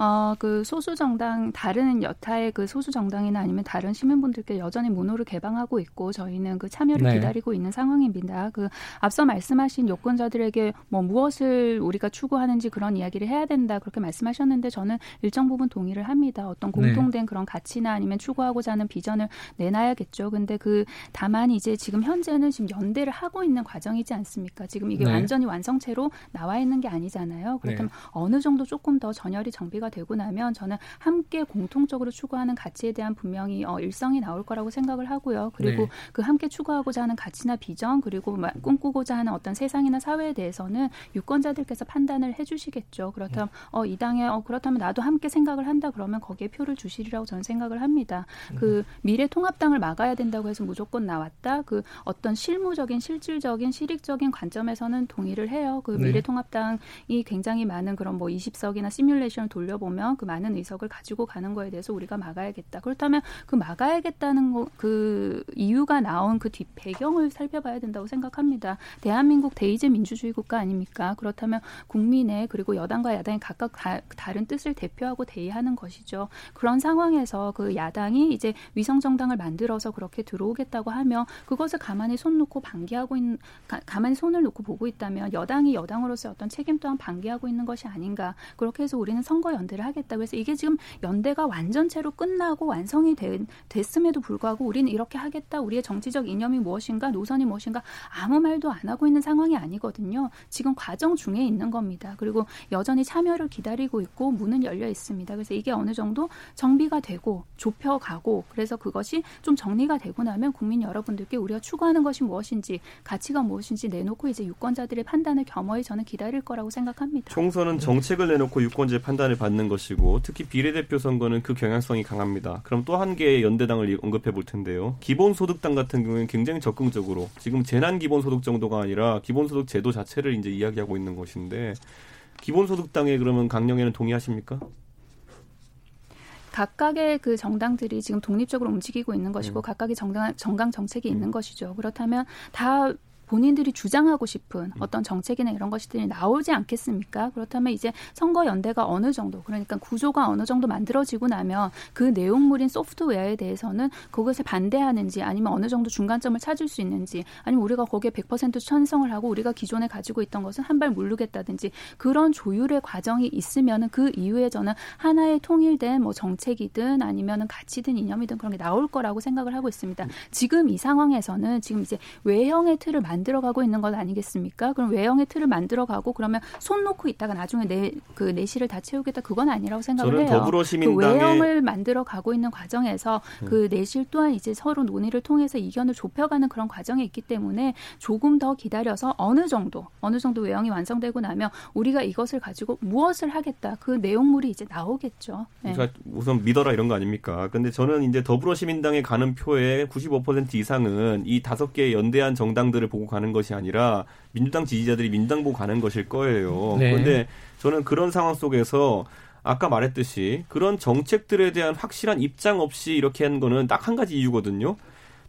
어, 그 소수 정당 다른 여타의 그 소수 정당이나 아니면 다른 시민분들께 여전히 문호를 개방하고 있고 저희는 그 참여를 네. 기다리고 있는 상황입니다. 그 앞서 말씀하신 유권자들에게 뭐 무엇을 우리가 추구하는지 그런 이야기를 해야 된다 그렇게 말씀하셨는데 저는 일정 부분 동의를 합니다. 어떤 공통된 네. 그런 가치나 아니면 추구하고자 하는 비전을 내놔야겠죠. 근데 그 다만 이제 지금 현재는 지금 연대를 하고 있는 과정이지 않습니까? 지금 이게 네. 완전히 완성체로 나와 있는 게 아니잖아요. 그렇다면 네. 어느 정도 조금 더 전열이 정비가 되고 나면 저는 함께 공통적으로 추구하는 가치에 대한 분명히 어, 일성이 나올 거라고 생각을 하고요. 그리고 네. 그 함께 추구하고자 하는 가치나 비전 그리고 꿈꾸고자 하는 어떤 세상이나 사회에 대해서는 유권자들께서 판단을 해주시겠죠. 그렇다면 어, 이 당에 어, 그렇다면 나도 함께 생각을 한다 그러면 거기에 표를 주시리라고 저는 생각을 합니다. 그 미래통합당을 막아야 된다고 해서 무조건 나왔다. 그 어떤 실무적인 실질적인 실익적인 관점에서는 동의를 해요. 그 미래통합당이 굉장히 많은 그런 뭐 이십 석이나 시뮬레이션을 돌려 보면 그 많은 의석을 가지고 가는 거에 대해서 우리가 막아야겠다. 그렇다면 그 막아야겠다는 거, 그 이유가 나온 그 뒷배경을 살펴봐야 된다고 생각합니다. 대한민국 대의제 민주주의 국가 아닙니까? 그렇다면 국민의 그리고 여당과 야당이 각각 다, 다른 뜻을 대표하고 대의하는 것이죠. 그런 상황에서 그 야당이 이제 위성정당을 만들어서 그렇게 들어오겠다고 하며 그것을 가만히 손 놓고 방기하고 있는 가, 가만히 손을 놓고 보고 있다면 여당이 여당으로서의 어떤 책임 또한 방기하고 있는 것이 아닌가. 그렇게 해서 우리는 선거 연 연대를 하겠다고 해서 이게 지금 연대가 완전체로 끝나고 완성이 된, 됐음에도 불구하고 우리는 이렇게 하겠다. 우리의 정치적 이념이 무엇인가 노선이 무엇인가 아무 말도 안 하고 있는 상황이 아니거든요. 지금 과정 중에 있는 겁니다. 그리고 여전히 참여를 기다리고 있고 문은 열려 있습니다. 그래서 이게 어느 정도 정비가 되고 좁혀가고 그래서 그것이 좀 정리가 되고 나면 국민 여러분들께 우리가 추구하는 것이 무엇인지 가치가 무엇인지 내놓고 이제 유권자들의 판단을 겸허히 저는 기다릴 거라고 생각합니다. 총선은 정책을 내놓고 유권자의 판단을 받는 것이고 특히 비례대표 선거는 그 경향성이 강합니다. 그럼 또 한 개의 연대당을 언급해 볼 텐데요. 기본소득당 같은 경우는 굉장히 적극적으로 지금 재난기본소득 정도가 아니라 기본소득 제도 자체를 이제 이야기하고 있는 것인데 기본소득당에 그러면 강령에는 동의하십니까? 각각의 그 정당들이 지금 독립적으로 움직이고 있는 것이고 음. 각각의 정당, 정강 정책이 음. 있는 것이죠. 그렇다면 다 본인들이 주장하고 싶은 어떤 정책이나 이런 것들이 나오지 않겠습니까? 그렇다면 이제 선거연대가 어느 정도, 그러니까 구조가 어느 정도 만들어지고 나면 그 내용물인 소프트웨어에 대해서는 그것에 반대하는지 아니면 어느 정도 중간점을 찾을 수 있는지 아니면 우리가 거기에 백 퍼센트 찬성을 하고 우리가 기존에 가지고 있던 것은 한 발 모르겠다든지 그런 조율의 과정이 있으면 그 이후에 저는 하나의 통일된 뭐 정책이든 아니면 가치든 이념이든 그런 게 나올 거라고 생각을 하고 있습니다. 지금 이 상황에서는 지금 이제 외형의 틀을 만들어가고 만들어가고 있는 것 아니겠습니까? 그럼 외형의 틀을 만들어가고 그러면 손 놓고 있다가 나중에 내, 그 내실을 다 채우겠다. 그건 아니라고 생각을 저는 해요. 더불어시민당의... 그 외형을 만들어가고 있는 과정에서 음. 그 내실 또한 이제 서로 논의를 통해서 이견을 좁혀가는 그런 과정이 있기 때문에 조금 더 기다려서 어느 정도 어느 정도 외형이 완성되고 나면 우리가 이것을 가지고 무엇을 하겠다. 그 내용물이 이제 나오겠죠. 네. 우선 믿어라 이런 거 아닙니까? 근데 저는 이제 더불어시민당에 가는 표의 구십오 퍼센트 이상은 이 다섯 개의 연대한 정당들을 보고 가는 것이 아니라 민주당 지지자들이 민주당 보고 가는 것일 거예요. 네. 그런데 저는 그런 상황 속에서 아까 말했듯이 그런 정책들에 대한 확실한 입장 없이 이렇게 한 거는 딱 한 가지 이유거든요.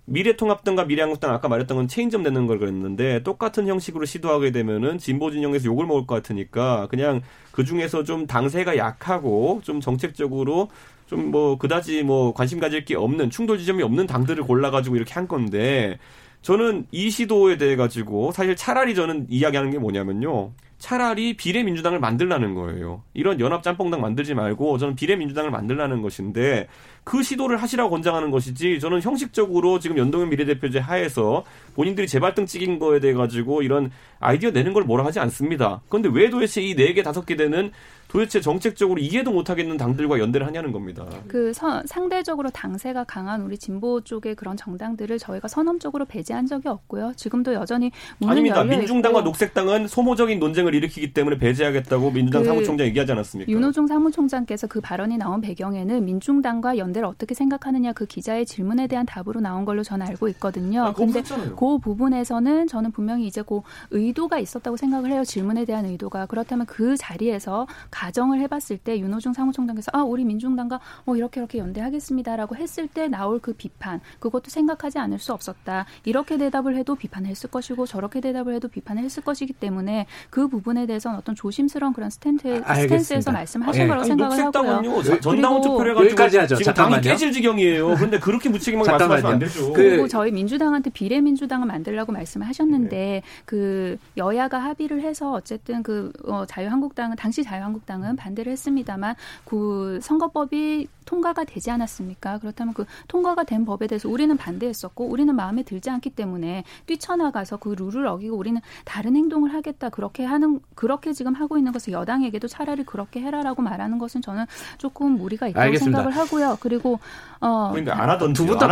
미래통합당과 미래한국당 아까 말했던 건 체인점 내는 걸 그랬는데 똑같은 형식으로 시도하게 되면은 진보 진영에서 욕을 먹을 것 같으니까 그냥 그중에서 좀 당세가 약하고 좀 정책적으로 좀 뭐 그다지 뭐 관심 가질 게 없는 충돌 지점이 없는 당들을 골라가지고 이렇게 한 건데 저는 이 시도에 대해 가지고 사실 차라리 저는 이야기하는 게 뭐냐면요. 차라리 비례민주당을 만들라는 거예요. 이런 연합짬뽕당 만들지 말고 저는 비례민주당을 만들라는 것인데 그 시도를 하시라고 권장하는 것이지 저는 형식적으로 지금 연동형 비례대표제 하에서 본인들이 재발등 찍인 거에 대해 가지고 이런 아이디어 내는 걸 뭐라 하지 않습니다. 그런데 왜 도대체 이 네 개, 다섯 개 되는 도대체 정책적으로 이해도 못하겠는 당들과 연대를 하냐는 겁니다. 그 서, 상대적으로 당세가 강한 우리 진보 쪽의 그런 정당들을 저희가 선언적으로 배제한 적이 없고요. 지금도 여전히 문을 아닙니다. 민중당과 있고. 녹색당은 소모적인 논쟁을 일으키기 때문에 배제하겠다고 민주당 그 사무총장 얘기하지 않았습니까? 윤호중 사무총장께서 그 발언이 나온 배경에는 민중당과 연대를 어떻게 생각하느냐 그 기자의 질문에 대한 답으로 나온 걸로 저는 알고 있거든요. 그런데 아, 그 부분에서는 저는 분명히 이제 그 의도가 있었다고 생각을 해요. 질문에 대한 의도가. 그렇다면 그 자리에서 가정을 해봤을 때 윤호중 사무총장께서 아 우리 민중당과 뭐 이렇게 이렇게 연대하겠습니다라고 했을 때 나올 그 비판 그것도 생각하지 않을 수 없었다. 이렇게 대답을 해도 비판했을 것이고 저렇게 대답을 해도 비판했을 것이기 때문에 그 부분에 대해서는 어떤 조심스러운 그런 스탠트에, 스탠스에서 말씀하신 아, 예. 거라고 아니, 생각을 하고요. 전당원 투표를 해가지고 여기까지 하죠. 지금 잠깐만요. 당이 깨질 지경이에요. 그런데 그렇게 무책임하게 잠깐만요. 말씀하시면 안 되죠. 그리고 저희 민주당한테 비례민주당을 만들라고 말씀하셨는데 네. 그 여야가 합의를 해서 어쨌든 그 어, 자유한국당은 당시 자유한국당 당은 반대를 했습니다만 그 선거법이 통과가 되지 않았습니까? 그렇다면 그 통과가 된 법에 대해서 우리는 반대했었고 우리는 마음에 들지 않기 때문에 뛰쳐나가서 그 룰을 어기고 우리는 다른 행동을 하겠다. 그렇게 하는 그렇게 지금 하고 있는 것을 여당에게도 차라리 그렇게 해라라고 말하는 것은 저는 조금 무리가 있다고 알겠습니다. 생각을 하고요. 그리고 어 그러니까 안 하던 두 분 다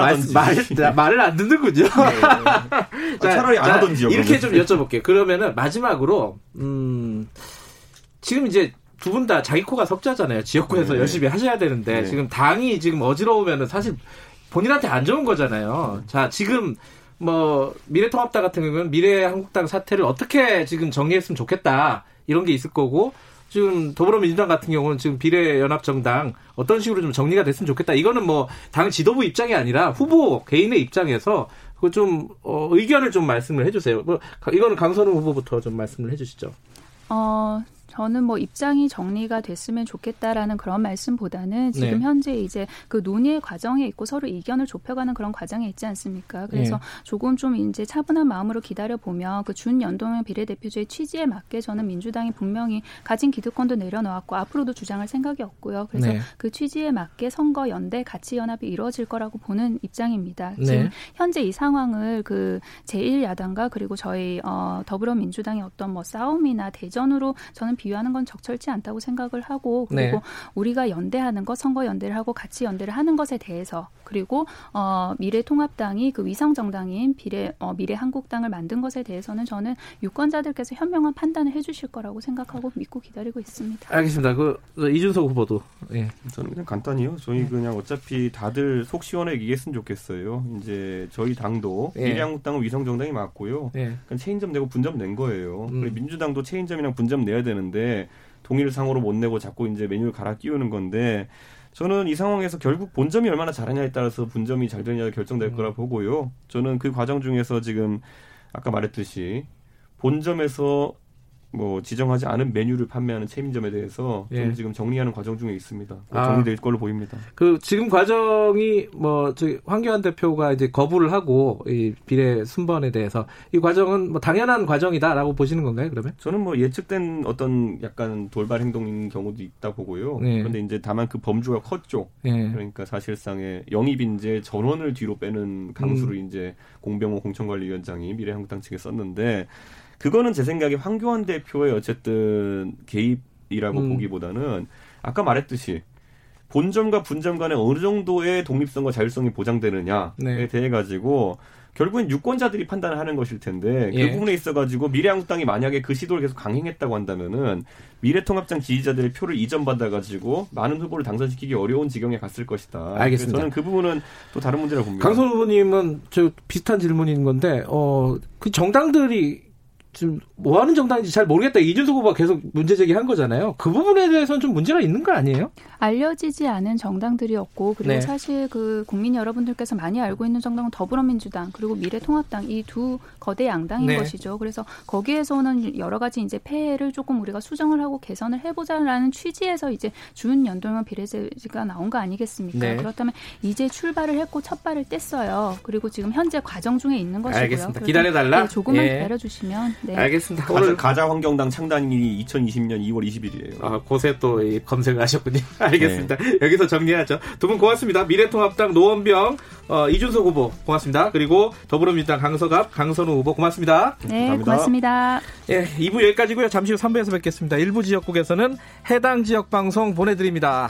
말을 안 듣는군요. 네. 자, 차라리 안 하던지요. 이렇게 좀 여쭤볼게요. 그러면은 마지막으로 음, 지금 이제 두 분 다 자기 코가 석자잖아요. 지역구에서 네. 열심히 하셔야 되는데 네. 지금 당이 지금 어지러우면은 사실 본인한테 안 좋은 거잖아요. 네. 자 지금 뭐 미래통합당 같은 경우는 미래한국당 사태를 어떻게 지금 정리했으면 좋겠다 이런 게 있을 거고 지금 더불어민주당 같은 경우는 지금 비례연합정당 어떤 식으로 좀 정리가 됐으면 좋겠다. 이거는 뭐 당 지도부 입장이 아니라 후보 개인의 입장에서 그 좀 어, 의견을 좀 말씀을 해주세요. 뭐 이거는 강선우 후보부터 좀 말씀을 해주시죠. 어. 저는 뭐 입장이 정리가 됐으면 좋겠다라는 그런 말씀보다는 지금 네. 현재 이제 그 논의의 과정에 있고 서로 이견을 좁혀가는 그런 과정에 있지 않습니까? 그래서 네. 조금 좀 이제 차분한 마음으로 기다려보면 그 준연동형 비례대표제의 취지에 맞게 저는 민주당이 분명히 가진 기득권도 내려놓았고 앞으로도 주장할 생각이 없고요. 그래서 네. 그 취지에 맞게 선거, 연대, 가치연합이 이루어질 거라고 보는 입장입니다. 네. 지금 현재 이 상황을 그 제일 야당과 그리고 저희 어, 더불어민주당의 어떤 뭐 싸움이나 대전으로 저는 비유하는 건 적절치 않다고 생각을 하고 그리고 네. 우리가 연대하는 것, 선거 연대를 하고 같이 연대를 하는 것에 대해서 그리고 어, 미래통합당이 그 위성정당인 비례, 어, 미래한국당을 만든 것에 대해서는 저는 유권자들께서 현명한 판단을 해주실 거라고 생각하고 믿고 기다리고 있습니다. 알겠습니다. 그 이준석 후보도. 예. 저는 그냥 간단히요. 저희 네. 그냥 어차피 다들 속 시원하게 얘기했으면 좋겠어요. 이제 저희 당도 예. 미래한국당은 위성정당이 맞고요. 예. 그냥 체인점 내고 분점 낸 거예요. 음. 그리고 민주당도 체인점이랑 분점 내야 되는데 동일상으로 못 내고 자꾸 이제 메뉴를 갈아 끼우는 건데 저는 이 상황에서 결국 본점이 얼마나 잘하냐에 따라서 분점이 잘 되느냐가 결정될 거라 보고요. 저는 그 과정 중에서 지금 아까 말했듯이 본점에서 뭐 지정하지 않은 메뉴를 판매하는 체인점에 대해서 예. 지금 정리하는 과정 중에 있습니다. 아, 정리될 걸로 보입니다. 그 지금 과정이 뭐 저희 황교안 대표가 이제 거부를 하고 이 비례 순번에 대해서 이 과정은 뭐 당연한 과정이다라고 보시는 건가요? 그러면 저는 뭐 예측된 어떤 약간 돌발 행동인 경우도 있다 보고요. 예. 그런데 이제 다만 그 범주가 컸죠. 예. 그러니까 사실상의 영입 인재 전원을 뒤로 빼는 강수를 음. 이제 공병호 공천관리위원장이 미래한국당 측에 썼는데. 그거는 제 생각에 황교안 대표의 어쨌든 개입이라고 음. 보기보다는 아까 말했듯이 본점과 분점 간에 어느 정도의 독립성과 자율성이 보장되느냐에 네. 대해 가지고 결국엔 유권자들이 판단을 하는 것일 텐데 예. 그 부분에 있어 가지고 미래한국당이 만약에 그 시도를 계속 강행했다고 한다면은 미래통합당 지지자들의 표를 이전받아 가지고 많은 후보를 당선시키기 어려운 지경에 갔을 것이다. 알겠습니다. 저는 그 부분은 또 다른 문제라고 봅니다. 강선우 후보님은 저 비슷한 질문인 건데 어, 그 정당들이 지금 뭐 하는 정당인지 잘 모르겠다. 이준석 후보가 계속 문제 제기한 거잖아요. 그 부분에 대해서는 좀 문제가 있는 거 아니에요? 알려지지 않은 정당들이었고 그리고 네. 사실 그 국민 여러분들께서 많이 알고 있는 정당은 더불어민주당 그리고 미래통합당 이 두 거대 양당인 네. 것이죠. 그래서 거기에서는 여러 가지 이제 폐해를 조금 우리가 수정을 하고 개선을 해보자라는 취지에서 이제 준연동형 비례제가 나온 거 아니겠습니까? 네. 그렇다면 이제 출발을 했고 첫 발을 뗐어요. 그리고 지금 현재 과정 중에 있는 것이고요. 알겠습니다. 기다려달라. 네, 조금만 예. 기다려주시면. 네. 알겠습니다. 가자, 오늘 가자 환경당 창단이 이천이십년 이월 이십일이에요. 아, 곳에 또 검색을 하셨군요. 알겠습니다. 네. 여기서 정리하죠. 두 분 고맙습니다. 미래통합당 노원병 어, 이준석 후보 고맙습니다. 그리고 더불어민주당 강서갑 강선우 후보 고맙습니다. 네, 감사합니다. 고맙습니다. 예, 이 부 여기까지고요. 잠시 후 삼 부에서 뵙겠습니다. 일부 지역국에서는 해당 지역 방송 보내드립니다.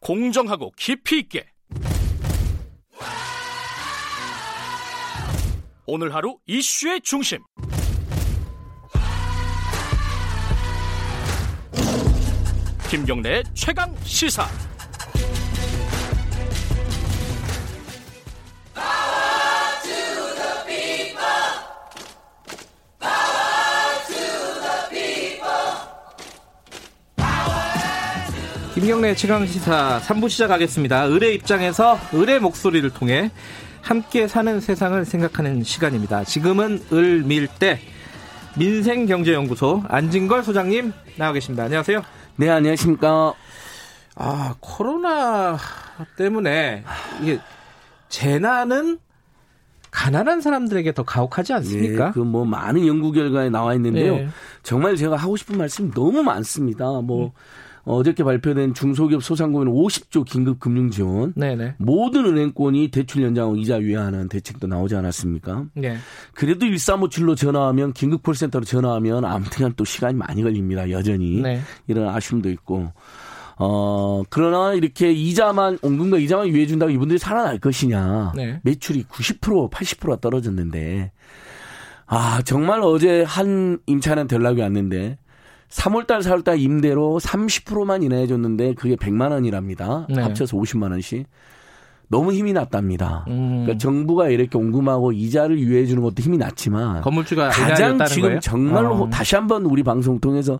공정하고 깊이 있게 오늘 하루 이슈의 중심 김경래의 최강 시사. 김경래 최강시사 삼 부 시작하겠습니다. 을의 입장에서 을의 목소리를 통해 함께 사는 세상을 생각하는 시간입니다. 지금은 을 밀 때 민생경제연구소 안진걸 소장님 나와 계십니다. 안녕하세요. 네, 안녕하십니까. 아, 코로나 때문에 이게 재난은 가난한 사람들에게 더 가혹하지 않습니까? 네, 그 뭐 많은 연구 결과에 나와 있는데요. 네. 정말 제가 하고 싶은 말씀이 너무 많습니다. 뭐 음. 어저께 발표된 중소기업 소상공인 오십조 긴급금융지원. 네네. 모든 은행권이 대출 연장하고 이자 유예하는 대책도 나오지 않았습니까? 네. 그래도 일삼오칠로 전화하면 긴급콜센터로 전화하면 아무튼 또 시간이 많이 걸립니다. 여전히. 네. 이런 아쉬움도 있고. 어, 그러나 이렇게 이자만, 원금과 이자만 유예해준다고 이분들이 살아날 것이냐. 네. 매출이 구십 퍼센트 팔십 퍼센트가 떨어졌는데. 아, 정말 어제 한 임차인한테 연락이 왔는데. 삼월달 사월달 임대로 삼십 퍼센트만 인하해줬는데 그게 백만 원이랍니다. 네. 합쳐서 오십만 원씩. 너무 힘이 났답니다. 음. 그러니까 정부가 이렇게 옹금하고 이자를 유예해 주는 것도 힘이 났지만 건물주가 가장 지금 거예요? 정말로 어. 다시 한번 우리 방송 통해서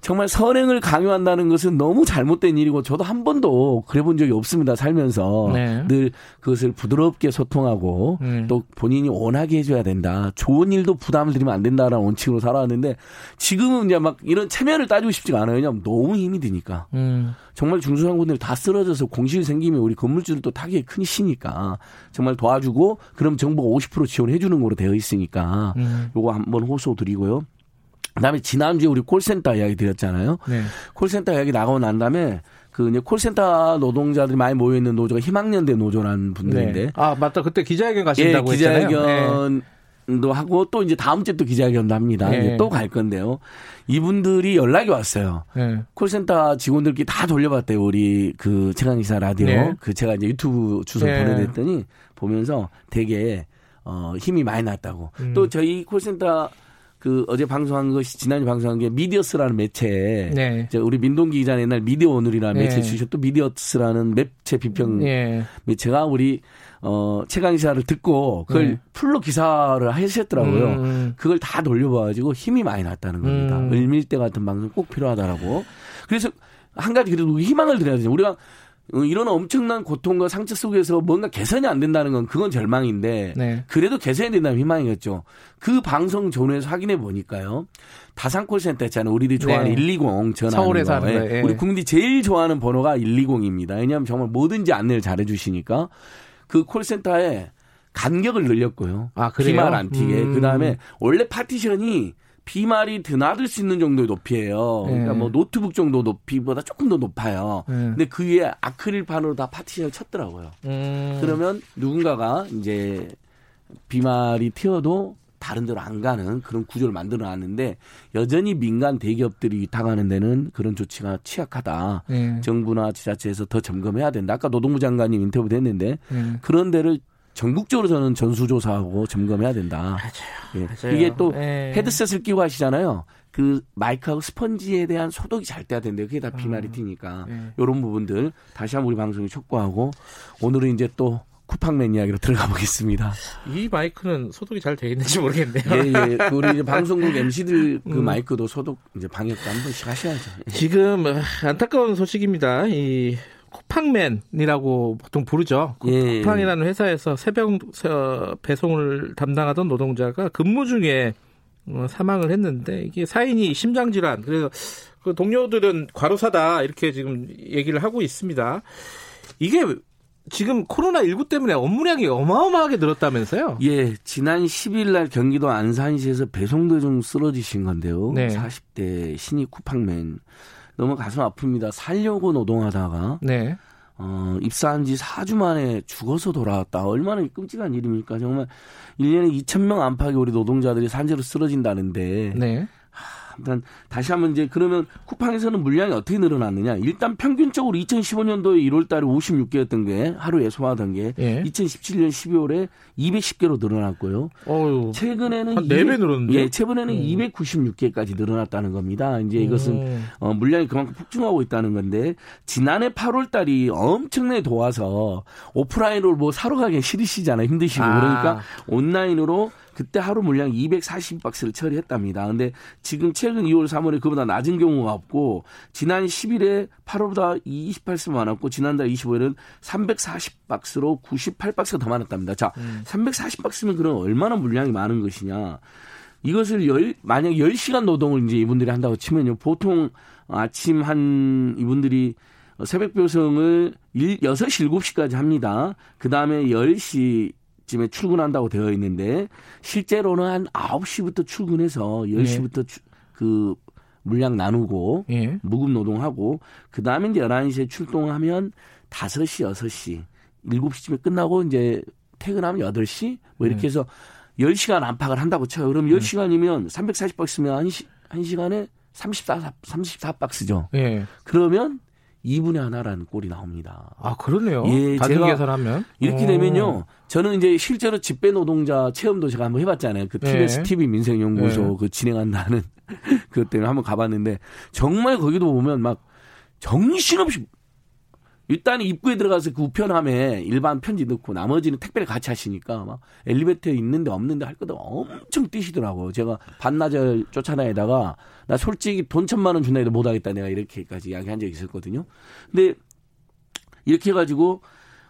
정말 선행을 강요한다는 것은 너무 잘못된 일이고 저도 한 번도 그래본 적이 없습니다. 살면서 네. 늘 그것을 부드럽게 소통하고 음. 또 본인이 원하게 해줘야 된다. 좋은 일도 부담을 드리면 안 된다라는 원칙으로 살아왔는데 지금은 이제 막 이런 체면을 따지고 싶지가 않아요. 왜냐하면 너무 힘이 드니까. 음. 정말 중소상공인들 다 쓰러져서 공실 생기면 우리 건물주들 또 타격이 큰 시니까 정말 도와주고 그럼 정부가 오십 퍼센트 지원해 주는 거로 되어 있으니까 음. 요거 한번 호소 드리고요. 그다음에 지난주에 우리 콜센터 이야기 드렸잖아요. 네. 콜센터 이야기 나가고 난 다음에 그 이제 콜센터 노동자들이 많이 모여 있는 노조가 희망연대 노조라는 분들인데 네. 아 맞다 그때 기자회견 가신다고 예, 기자회견 했잖아요. 기자회견 네. 도 하고 또 이제 다음 주에 또 기자회견도 합니다. 네. 또 갈 건데요. 이분들이 연락이 왔어요. 네. 콜센터 직원들끼리 다 돌려봤대요. 우리 그 최강기사 라디오 네. 그 제가 이제 유튜브 주소 네. 보내드렸더니 보면서 되게 어, 힘이 많이 났다고. 음. 또 저희 콜센터 그 어제 방송한 것이 지난주 방송한 게 미디어스라는 매체에 네. 우리 민동기 기자는 옛날 미디어 오늘이라는 네. 매체 주셨고 미디어스라는 매체 비평 네. 매체가 우리 어, 최강 기사를 듣고 그걸 네. 풀로 기사를 하셨더라고요. 음. 그걸 다 돌려봐가지고 힘이 많이 났다는 겁니다. 음. 을밀대 같은 방송 꼭 필요하다라고. 그래서 한 가지 그래도 희망을 드려야 되죠. 우리가 이런 엄청난 고통과 상처 속에서 뭔가 개선이 안 된다는 건 그건 절망인데 네. 그래도 개선이 된다면 희망이겠죠. 그 방송 전후에서 확인해 보니까요. 다산콜센터 했잖아요. 우리들이 좋아하는 네. 일이공 전화. 서울에 사는 거예요. 예. 우리 국민들이 제일 좋아하는 번호가 일이공입니다. 왜냐하면 정말 뭐든지 안내를 잘해 주시니까. 그 콜센터에 간격을 늘렸고요. 아, 그래요? 비말 안 튀게. 음. 그다음에 원래 파티션이 비말이 드나들 수 있는 정도의 높이에요. 네. 그러니까 뭐 노트북 정도 높이보다 조금 더 높아요. 네. 근데 그 위에 아크릴판으로 다 파티션을 쳤더라고요. 음. 그러면 누군가가 이제 비말이 튀어도 다른 데로 안 가는 그런 구조를 만들어놨는데 여전히 민간 대기업들이 위탁하는 데는 그런 조치가 취약하다. 네. 정부나 지자체에서 더 점검해야 된다. 아까 노동부 장관님 인터뷰도 했는데 네. 그런 데를 전국적으로 저는 전수조사하고 점검해야 된다. 맞아요. 예. 맞아요. 이게 또 네. 헤드셋을 끼고 하시잖아요. 그 마이크하고 스펀지에 대한 소독이 잘 돼야 된대요. 그게 다 비말이 음. 튀니까. 네. 이런 부분들 다시 한번 우리 방송이 촉구하고 오늘은 이제 또 쿠팡맨 이야기로 들어가 보겠습니다. 이 마이크는 소독이 잘 되어 있는지 모르겠네요. 예, 예. 우리 이제 방송국 엠시들 그 음. 마이크도 소독 이제 방역도 한 번씩 하셔야죠. 지금 안타까운 소식입니다. 이 쿠팡맨이라고 보통 부르죠. 예. 쿠팡이라는 회사에서 새벽 배송을 담당하던 노동자가 근무 중에 사망을 했는데 이게 사인이 심장질환. 그래서 그 동료들은 과로사다 이렇게 지금 얘기를 하고 있습니다. 이게 지금 코로나십구 때문에 업무량이 어마어마하게 늘었다면서요? 예, 지난 십일 날 경기도 안산시에서 배송 도중 쓰러지신 건데요. 네. 사십 대 신입 쿠팡맨. 너무 가슴 아픕니다. 살려고 노동하다가 네. 어, 입사한 지 사 주 만에 죽어서 돌아왔다. 얼마나 끔찍한 일입니까? 정말 일 년에 이천 명 안팎의 우리 노동자들이 산재로 쓰러진다는데 네. 일단 다시 한번 이제 그러면 쿠팡에서는 물량이 어떻게 늘어났느냐. 일단 평균적으로 이천십오 년도에 일월 달에 오십육 개였던 게 하루에 소화하던 게 예. 이천십칠 년 십이월에 이백십 개로 늘어났고요. 어휴, 최근에는 한 네 배 늘었는데. 예, 최근에는 음. 이백구십육 개까지 늘어났다는 겁니다. 이제 이것은 음. 어, 물량이 그만큼 폭증하고 있다는 건데 지난해 팔월 달이 엄청나게 도와서 오프라인으로 뭐 사러 가기 싫으시잖아요. 힘드시고 아. 그러니까 온라인으로 그때 하루 물량 이백사십 박스를 처리했답니다. 그런데 지금 최근 이월, 삼월에 그보다 낮은 경우가 없고 지난 십일에 팔월보다 이십팔 박스 많았고 지난달 이십오일은 삼백사십 박스로 구십팔 박스가 더 많았답니다. 자, 음. 삼백사십 박스면 그럼 얼마나 물량이 많은 것이냐. 이것을 열, 만약 열 시간 노동을 이제 이분들이 한다고 치면요. 보통 아침 한 이분들이 새벽 배송을 여섯 시, 일곱 시까지 합니다. 그다음에 열 시 쯤에 출근한다고 되어 있는데 실제로는 한 아홉 시부터 출근해서 열 시부터 네. 추, 그 물량 나누고 네. 무급 노동하고 그다음에 이제 열한 시에 출동하면 다섯 시, 여섯 시, 일곱 시쯤에 끝나고 이제 퇴근하면 여덟 시 뭐 이렇게 네. 해서 열 시간 안팎을 한다고 쳐요. 그럼 열 시간이면 삼백사십 박스면 한 시, 한 시간에 삼십사 박스죠. 네. 그러면 이 분의 하나라는 꼴이 나옵니다. 아, 그러네요. 예, 단위 계산하면. 이렇게 오. 되면요. 저는 이제 실제로 집배 노동자 체험도 제가 한번 해봤잖아요. 그 티비에스 네. 티비 민생연구소 네. 그 진행한다는 그것 때문에 한번 가봤는데 정말 거기도 보면 막 정신없이 일단 입구에 들어가서 그 우편함에 일반 편지 넣고 나머지는 택배를 같이 하시니까 막 엘리베이터에 있는데 없는데 할 거다 엄청 뛰시더라고요. 제가 반나절 쫓아다니다가 나 솔직히 돈 천만 원 준다 해도 못하겠다 내가 이렇게까지 이야기한 적이 있었거든요. 근데 이렇게 해가지고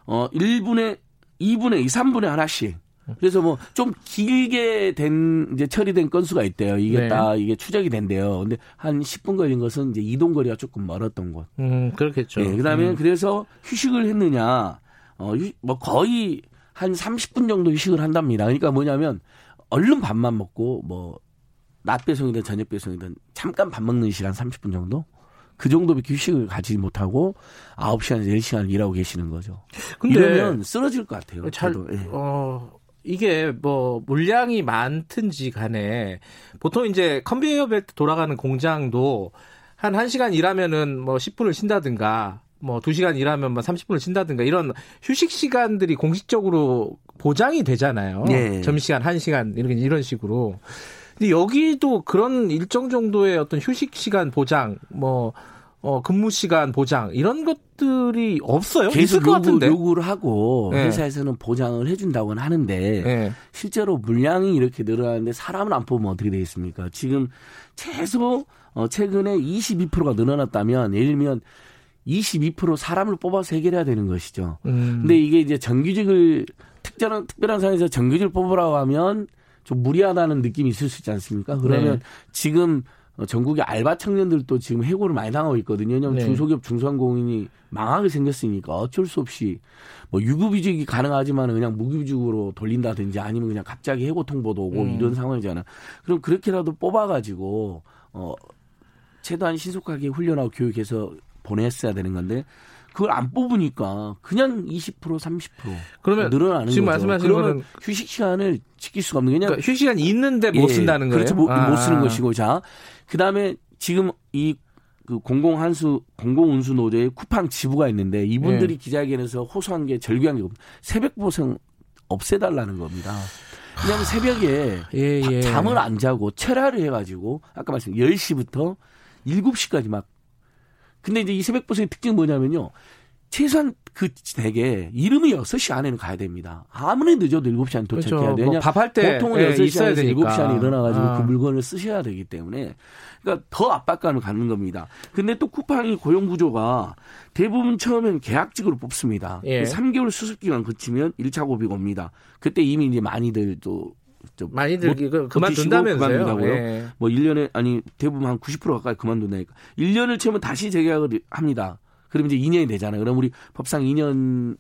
어 일 분에 이 분에 삼 분에 하나씩. 그래서 뭐 좀 길게 된 이제 처리된 건수가 있대요. 이게 네. 다 이게 추적이 된대요. 근데 한 십 분 걸린 것은 이제 이동 거리가 조금 멀었던 곳. 음, 그렇겠죠. 네, 그다음에 음. 그래서 휴식을 했느냐? 어, 휴, 뭐 거의 한 삼십 분 정도 휴식을 한답니다. 그러니까 뭐냐면 얼른 밥만 먹고 뭐 낮 배송이든 저녁 배송이든 잠깐 밥 먹는 시간 삼십 분 정도. 그 정도밖에 휴식을 가지 못하고 아홉 시간, 열 시간을 일하고 계시는 거죠. 근데 이러면 쓰러질 것 같아요. 잘, 네. 어, 이게 뭐 물량이 많든지 간에 보통 이제 컨베이어 벨트 돌아가는 공장도 한 1시간 일하면은 뭐 십 분을 쉰다든가 뭐 두 시간 일하면 뭐 삼십 분을 쉰다든가 이런 휴식 시간들이 공식적으로 보장이 되잖아요. 네. 점심시간 한 시간 이런 이런 식으로. 근데 여기도 그런 일정 정도의 어떤 휴식 시간 보장, 뭐, 어, 근무 시간 보장, 이런 것들이 없어요? 계속 있을 것 요구, 같은데. 요구를 하고, 네. 회사에서는 보장을 해준다고는 하는데, 네. 실제로 물량이 이렇게 늘어나는데 사람을 안 뽑으면 어떻게 되겠습니까? 지금 최소, 어, 최근에 이십이 퍼센트가 늘어났다면, 예를 들면, 이십이 퍼센트 사람을 뽑아서 해결해야 되는 것이죠. 음. 근데 이게 이제 정규직을, 특별한, 특별한 상황에서 정규직을 뽑으라고 하면, 좀 무리하다는 느낌이 있을 수 있지 않습니까? 그러면 네. 지금 전국의 알바 청년들도 지금 해고를 많이 당하고 있거든요. 왜냐하면 네. 중소기업, 중소상공인이 망하게 생겼으니까 어쩔 수 없이 뭐 유급이직이 가능하지만 그냥 무급이직으로 돌린다든지 아니면 그냥 갑자기 해고 통보도 오고 음. 이런 상황이잖아요. 그럼 그렇게라도 뽑아가지고 어, 최대한 신속하게 훈련하고 교육해서 보냈어야 되는 건데 그걸 안 뽑으니까 그냥 이십 퍼센트, 삼십 퍼센트 그러면 늘어나는 지금 거죠. 말씀하신 거는 휴식 시간을 지킬 수가 없는 거냐? 그러니까 휴식 시간 있는데 못 예, 쓴다는 거예요. 그렇죠, 아. 못 쓰는 것이고 자 그다음에 지금 이 그 공공 한수 공공 운수 노조에 쿠팡 지부가 있는데 이분들이 예. 기자회견에서 호소한 게 절규한 게 새벽 보상 없애달라는 겁니다. 왜냐하면 새벽에 예, 예. 잠을 안 자고 철야를 해가지고 아까 말씀 열 시부터 일곱 시까지 막 근데 이제 이 새벽 보상의 특징은 뭐냐면요. 최소한 그 댁에 이름이 여섯 시 안에는 가야 됩니다. 아무리 늦어도 일곱 시 안에 도착해야 돼요. 그렇죠. 밥할 때 보통은 예, 여섯 시 안에서 되니까. 일곱 시 안에 일어나가지고 아. 그 물건을 쓰셔야 되기 때문에 그러니까 더 압박감을 갖는 겁니다. 근데 또 쿠팡의 고용구조가 대부분 처음엔 계약직으로 뽑습니다. 예. 삼 개월 수습기간 거치면 일 차 고비가 옵니다. 그때 이미 이제 많이들 또 많이들 그, 그만둔다면서요. 그만둔다고요. 예. 뭐 일 년에 아니 대부분 한 구십 퍼센트 가까이 그만둔다니까. 일 년을 채우면 다시 재계약을 합니다. 그러면 이제 이 년이 되잖아요. 그럼 우리 법상 이 년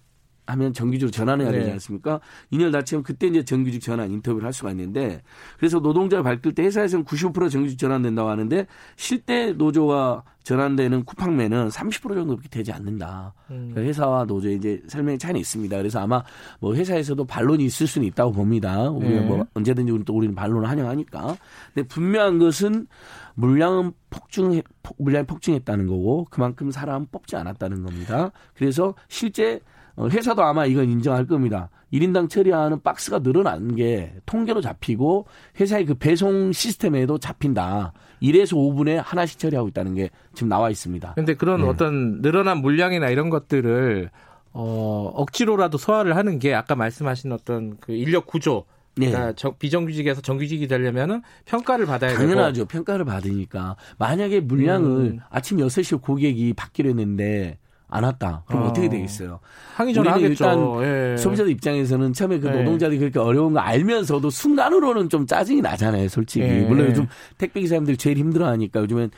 하면 정규직으로 전환해야 되지 않습니까? 네. 이 년을 다 채우면 그때 이제 정규직 전환 인터뷰를 할 수가 있는데 그래서 노동자를 밝힐 때 회사에서는 구십오 퍼센트 정규직 전환된다고 하는데 실제 노조가 전환되는 쿠팡맨은 삼십 퍼센트 정도밖에 되지 않는다. 음. 회사와 노조의 이제 설명의 차이는 있습니다. 그래서 아마 뭐 회사에서도 반론이 있을 수는 있다고 봅니다. 우리가 네. 뭐 언제든지 우리 또 우리는 반론을 환영하니까. 근데 분명한 것은 물량은 폭증 물량이 폭증했다는 거고 그만큼 사람 뽑지 않았다는 겁니다. 그래서 실제 회사도 아마 이건 인정할 겁니다. 일 인당 처리하는 박스가 늘어난 게 통계로 잡히고 회사의 그 배송 시스템에도 잡힌다. 일에서 오 분에 하나씩 처리하고 있다는 게 지금 나와 있습니다. 그런데 그런 네. 어떤 늘어난 물량이나 이런 것들을 어, 억지로라도 소화를 하는 게 아까 말씀하신 어떤 그 인력 구조. 네. 그러니까 정, 비정규직에서 정규직이 되려면은 평가를 받아야 되고 당연하죠. 평가를 받으니까. 만약에 물량을 음. 아침 여섯 시에 고객이 받기로 했는데 안 왔다. 그럼 어. 어떻게 되겠어요? 항의 전화하겠죠. 일단 예. 소비자들 입장에서는 처음에 그 노동자들이 그렇게 어려운 거 알면서도 순간으로는 좀 짜증이 나잖아요. 솔직히. 예. 물론 요즘 택배기사님들이 제일 힘들어하니까 요즘엔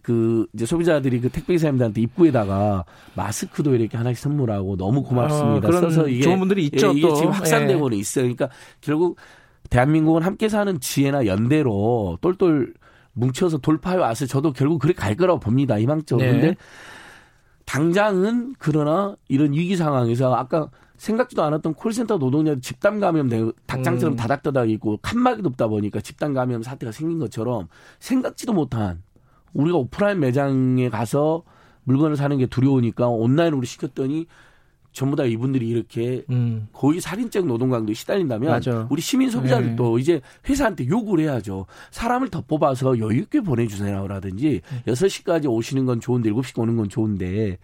그 이제 소비자들이 그 택배기사님들한테 입구에다가 마스크도 이렇게 하나씩 선물하고 너무 고맙습니다. 어, 써서 이게 좋은 분들이 있죠. 예, 이게 또. 지금 확산되고는 예. 있어요. 그러니까 결국 대한민국은 함께 사는 지혜나 연대로 똘똘 뭉쳐서 돌파해 와서 저도 결국 그렇게 갈 거라고 봅니다. 희망적으로. 근데 예. 당장은 그러나 이런 위기 상황에서 아까 생각지도 않았던 콜센터 노동자들 집단 감염 닭장처럼 다닥다닥 있고 칸막이 높다 보니까 집단 감염 사태가 생긴 것처럼 생각지도 못한 우리가 오프라인 매장에 가서 물건을 사는 게 두려우니까 온라인으로 시켰더니 전부 다 이분들이 이렇게 음. 거의 살인적 노동강도에 시달린다면 맞아. 우리 시민 소비자들도 네. 이제 회사한테 요구를 해야죠. 사람을 더 뽑아서 여유 있게 보내주세요라든지 네. 여섯 시까지 오시는 건 좋은데 일곱 시까지 오는 건 좋은데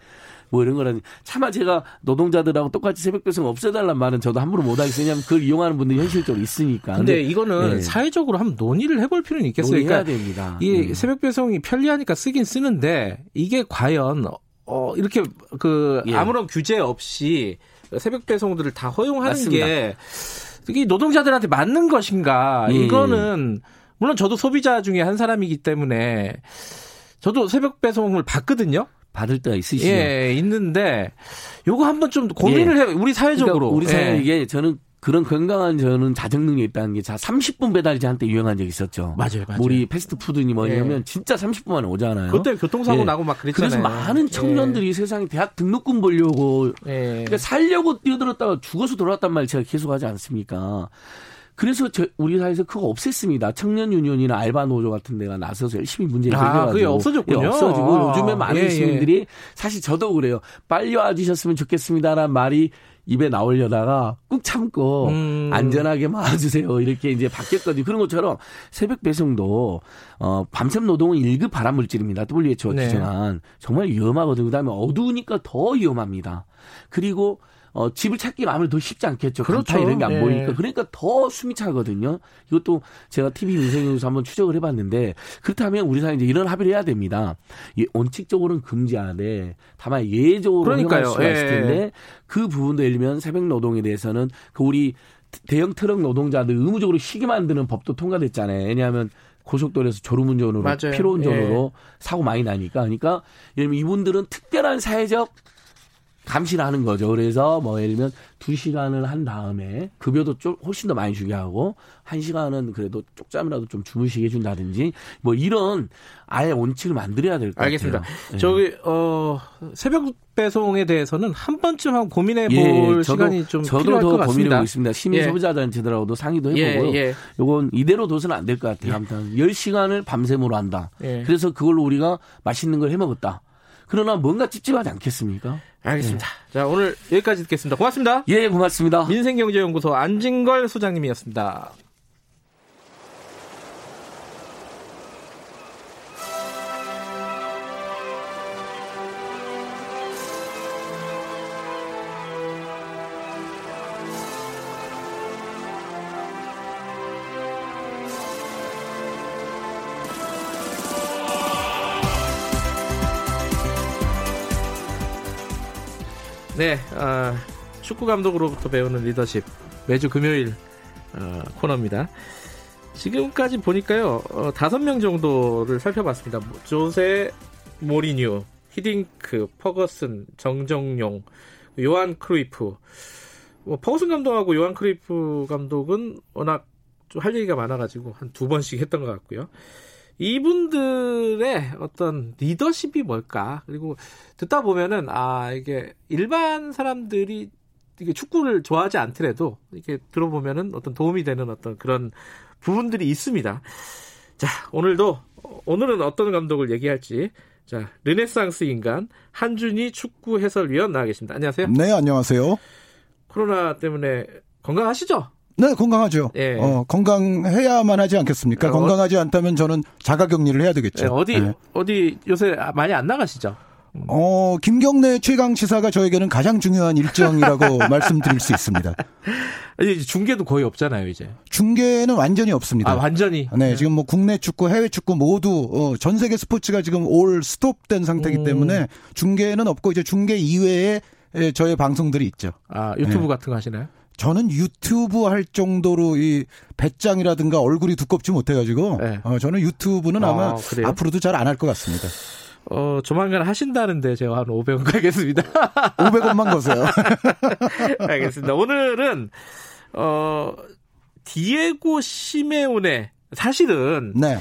뭐 이런 거라든지 차마 제가 노동자들하고 똑같이 새벽 배송 없애달란 말은 저도 함부로 못하겠어요. 왜냐하면 그걸 이용하는 분들이 현실적으로 있으니까. 근데, 근데 이거는 네. 사회적으로 한번 논의를 해볼 필요는 있겠어요. 논의해야 그러니까 됩니다. 이 네. 새벽 배송이 편리하니까 쓰긴 쓰는데 이게 과연 어, 이렇게, 그, 예. 아무런 규제 없이 새벽 배송들을 다 허용하는 맞습니다. 게, 이게 노동자들한테 맞는 것인가. 예. 이거는, 물론 저도 소비자 중에 한 사람이기 때문에, 저도 새벽 배송을 받거든요? 받을 때가 있으시죠? 예, 있는데, 요거 한번 좀 고민을 예. 해, 우리 사회적으로. 그러니까 우리 사회, 이게 예. 저는, 그런 건강한 저는 자정 능력이 있다는 게 자 삼십 분 배달제 한때 유행한 적이 있었죠. 맞아요, 맞아요. 우리 패스트푸드니 뭐냐면 예. 진짜 삼십 분 만에 오잖아요. 그때 교통사고 예. 나고 막 그랬잖아요. 그래서 많은 청년들이 예. 세상에 대학 등록금 벌려고 예. 그러니까 살려고 뛰어들었다가 죽어서 돌아왔단 말 제가 계속하지 않습니까? 그래서 저 우리 사회에서 그거 없앴습니다. 청년 유니온이나 알바 노조 같은 데가 나서서 열심히 문제를 해결하고. 아, 그게 없어졌군요. 예, 없어지고 아, 요즘에 많은 예, 시민들이 예. 사실 저도 그래요. 빨리 와주셨으면 좋겠습니다라는 말이 입에 나오려다가 꾹 참고 음. 안전하게 와주세요 이렇게 이제 바뀌었거든요. 그런 것처럼 새벽 배송도 어, 밤샘 노동은 일 급 발암물질입니다. 더블유에이치오 네. 지정한 정말 위험하거든요. 그다음에 어두우니까 더 위험합니다. 그리고 어, 집을 찾기가 아무래도 더 쉽지 않겠죠. 그렇죠. 이런 게 안 네. 보이니까. 그러니까 더 숨이 차거든요. 이것도 제가 티비 민생연구소 한번 추적을 해봤는데 그렇다면 우리 사회는 이제 이런 합의를 해야 됩니다. 예, 원칙적으로는 금지하되 다만 예외적으로 허용할 수가 예. 있을 텐데 그 부분도 예를 들면 새벽 노동에 대해서는 그 우리 대형 트럭 노동자들 의무적으로 쉬게 만드는 법도 통과됐잖아요. 왜냐하면 고속도로에서 졸음운전으로 맞아요. 피로운전으로 예. 사고 많이 나니까. 그러니까 예를 들면 이분들은 특별한 사회적 감시를 하는 거죠. 그래서 뭐 예를 들면 두 시간을 한 다음에 급여도 좀 훨씬 더 많이 주게 하고 한 시간은 그래도 쪽잠이라도 좀 주무시게 해준다든지 뭐 이런 아예 원칙을 만들어야 될 것 알겠습니다. 같아요. 알겠습니다. 저기 어, 새벽 배송에 대해서는 한 번쯤 한 고민해 볼 예, 시간이 좀 저도 필요할 것 같습니다. 저도 더 고민하고 있습니다. 시민 소비자단체들하고도 예. 상의도 해보고요. 예, 예. 이건 이대로 둬서는 안 될 것 같아요. 예. 아무튼 열 시간을 밤샘으로 한다. 예. 그래서 그걸로 우리가 맛있는 걸 해먹었다. 그러나 뭔가 찝찝하지 않겠습니까? 알겠습니다. 네. 자, 오늘 여기까지 듣겠습니다. 고맙습니다. 예, 고맙습니다. 민생경제연구소 안진걸 소장님이었습니다. 네, 어, 축구 감독으로부터 배우는 리더십 매주 금요일 어, 코너입니다. 지금까지 보니까요 어, 다섯 명 정도를 살펴봤습니다. 조세 모리뉴, 히딩크, 퍼거슨, 정정용, 요한 크루이프. 뭐, 퍼거슨 감독하고 요한 크루이프 감독은 워낙 좀 할 얘기가 많아가지고 한 두 번씩 했던 것 같고요. 이분들의 어떤 리더십이 뭘까? 그리고 듣다 보면은, 아, 이게 일반 사람들이 이게 축구를 좋아하지 않더라도 이렇게 들어보면은 어떤 도움이 되는 어떤 그런 부분들이 있습니다. 자, 오늘도, 오늘은 어떤 감독을 얘기할지. 자, 르네상스 인간, 한준희 축구 해설위원 나와 계십니다. 안녕하세요. 네, 안녕하세요. 코로나 때문에 건강하시죠? 네, 건강하죠. 예. 어, 건강해야만 하지 않겠습니까? 어, 건강하지 않다면 저는 자가격리를 해야 되겠죠. 예, 어디 예. 어디 요새 많이 안 나가시죠? 어, 김경래 최강 시사가 저에게는 가장 중요한 일정이라고 말씀드릴 수 있습니다. 아니, 중계도 거의 없잖아요, 이제. 중계는 완전히 없습니다. 아, 완전히. 네, 지금 뭐 국내 축구, 해외 축구 모두 어, 전 세계 스포츠가 지금 올 스톱된 상태이기 음. 때문에 중계는 없고 이제 중계 이외에 저의 방송들이 있죠. 아, 유튜브 예. 같은 거 하시나요? 저는 유튜브 할 정도로 이 배짱이라든가 얼굴이 두껍지 못해가지고 네. 어, 저는 유튜브는 아, 아마 그래요? 앞으로도 잘 안 할 것 같습니다. 어, 조만간 하신다는데 제가 한 오백 원 가겠습니다. 오백 원만 거세요. 알겠습니다. 오늘은 어, 디에고 시메오네 사실은 네.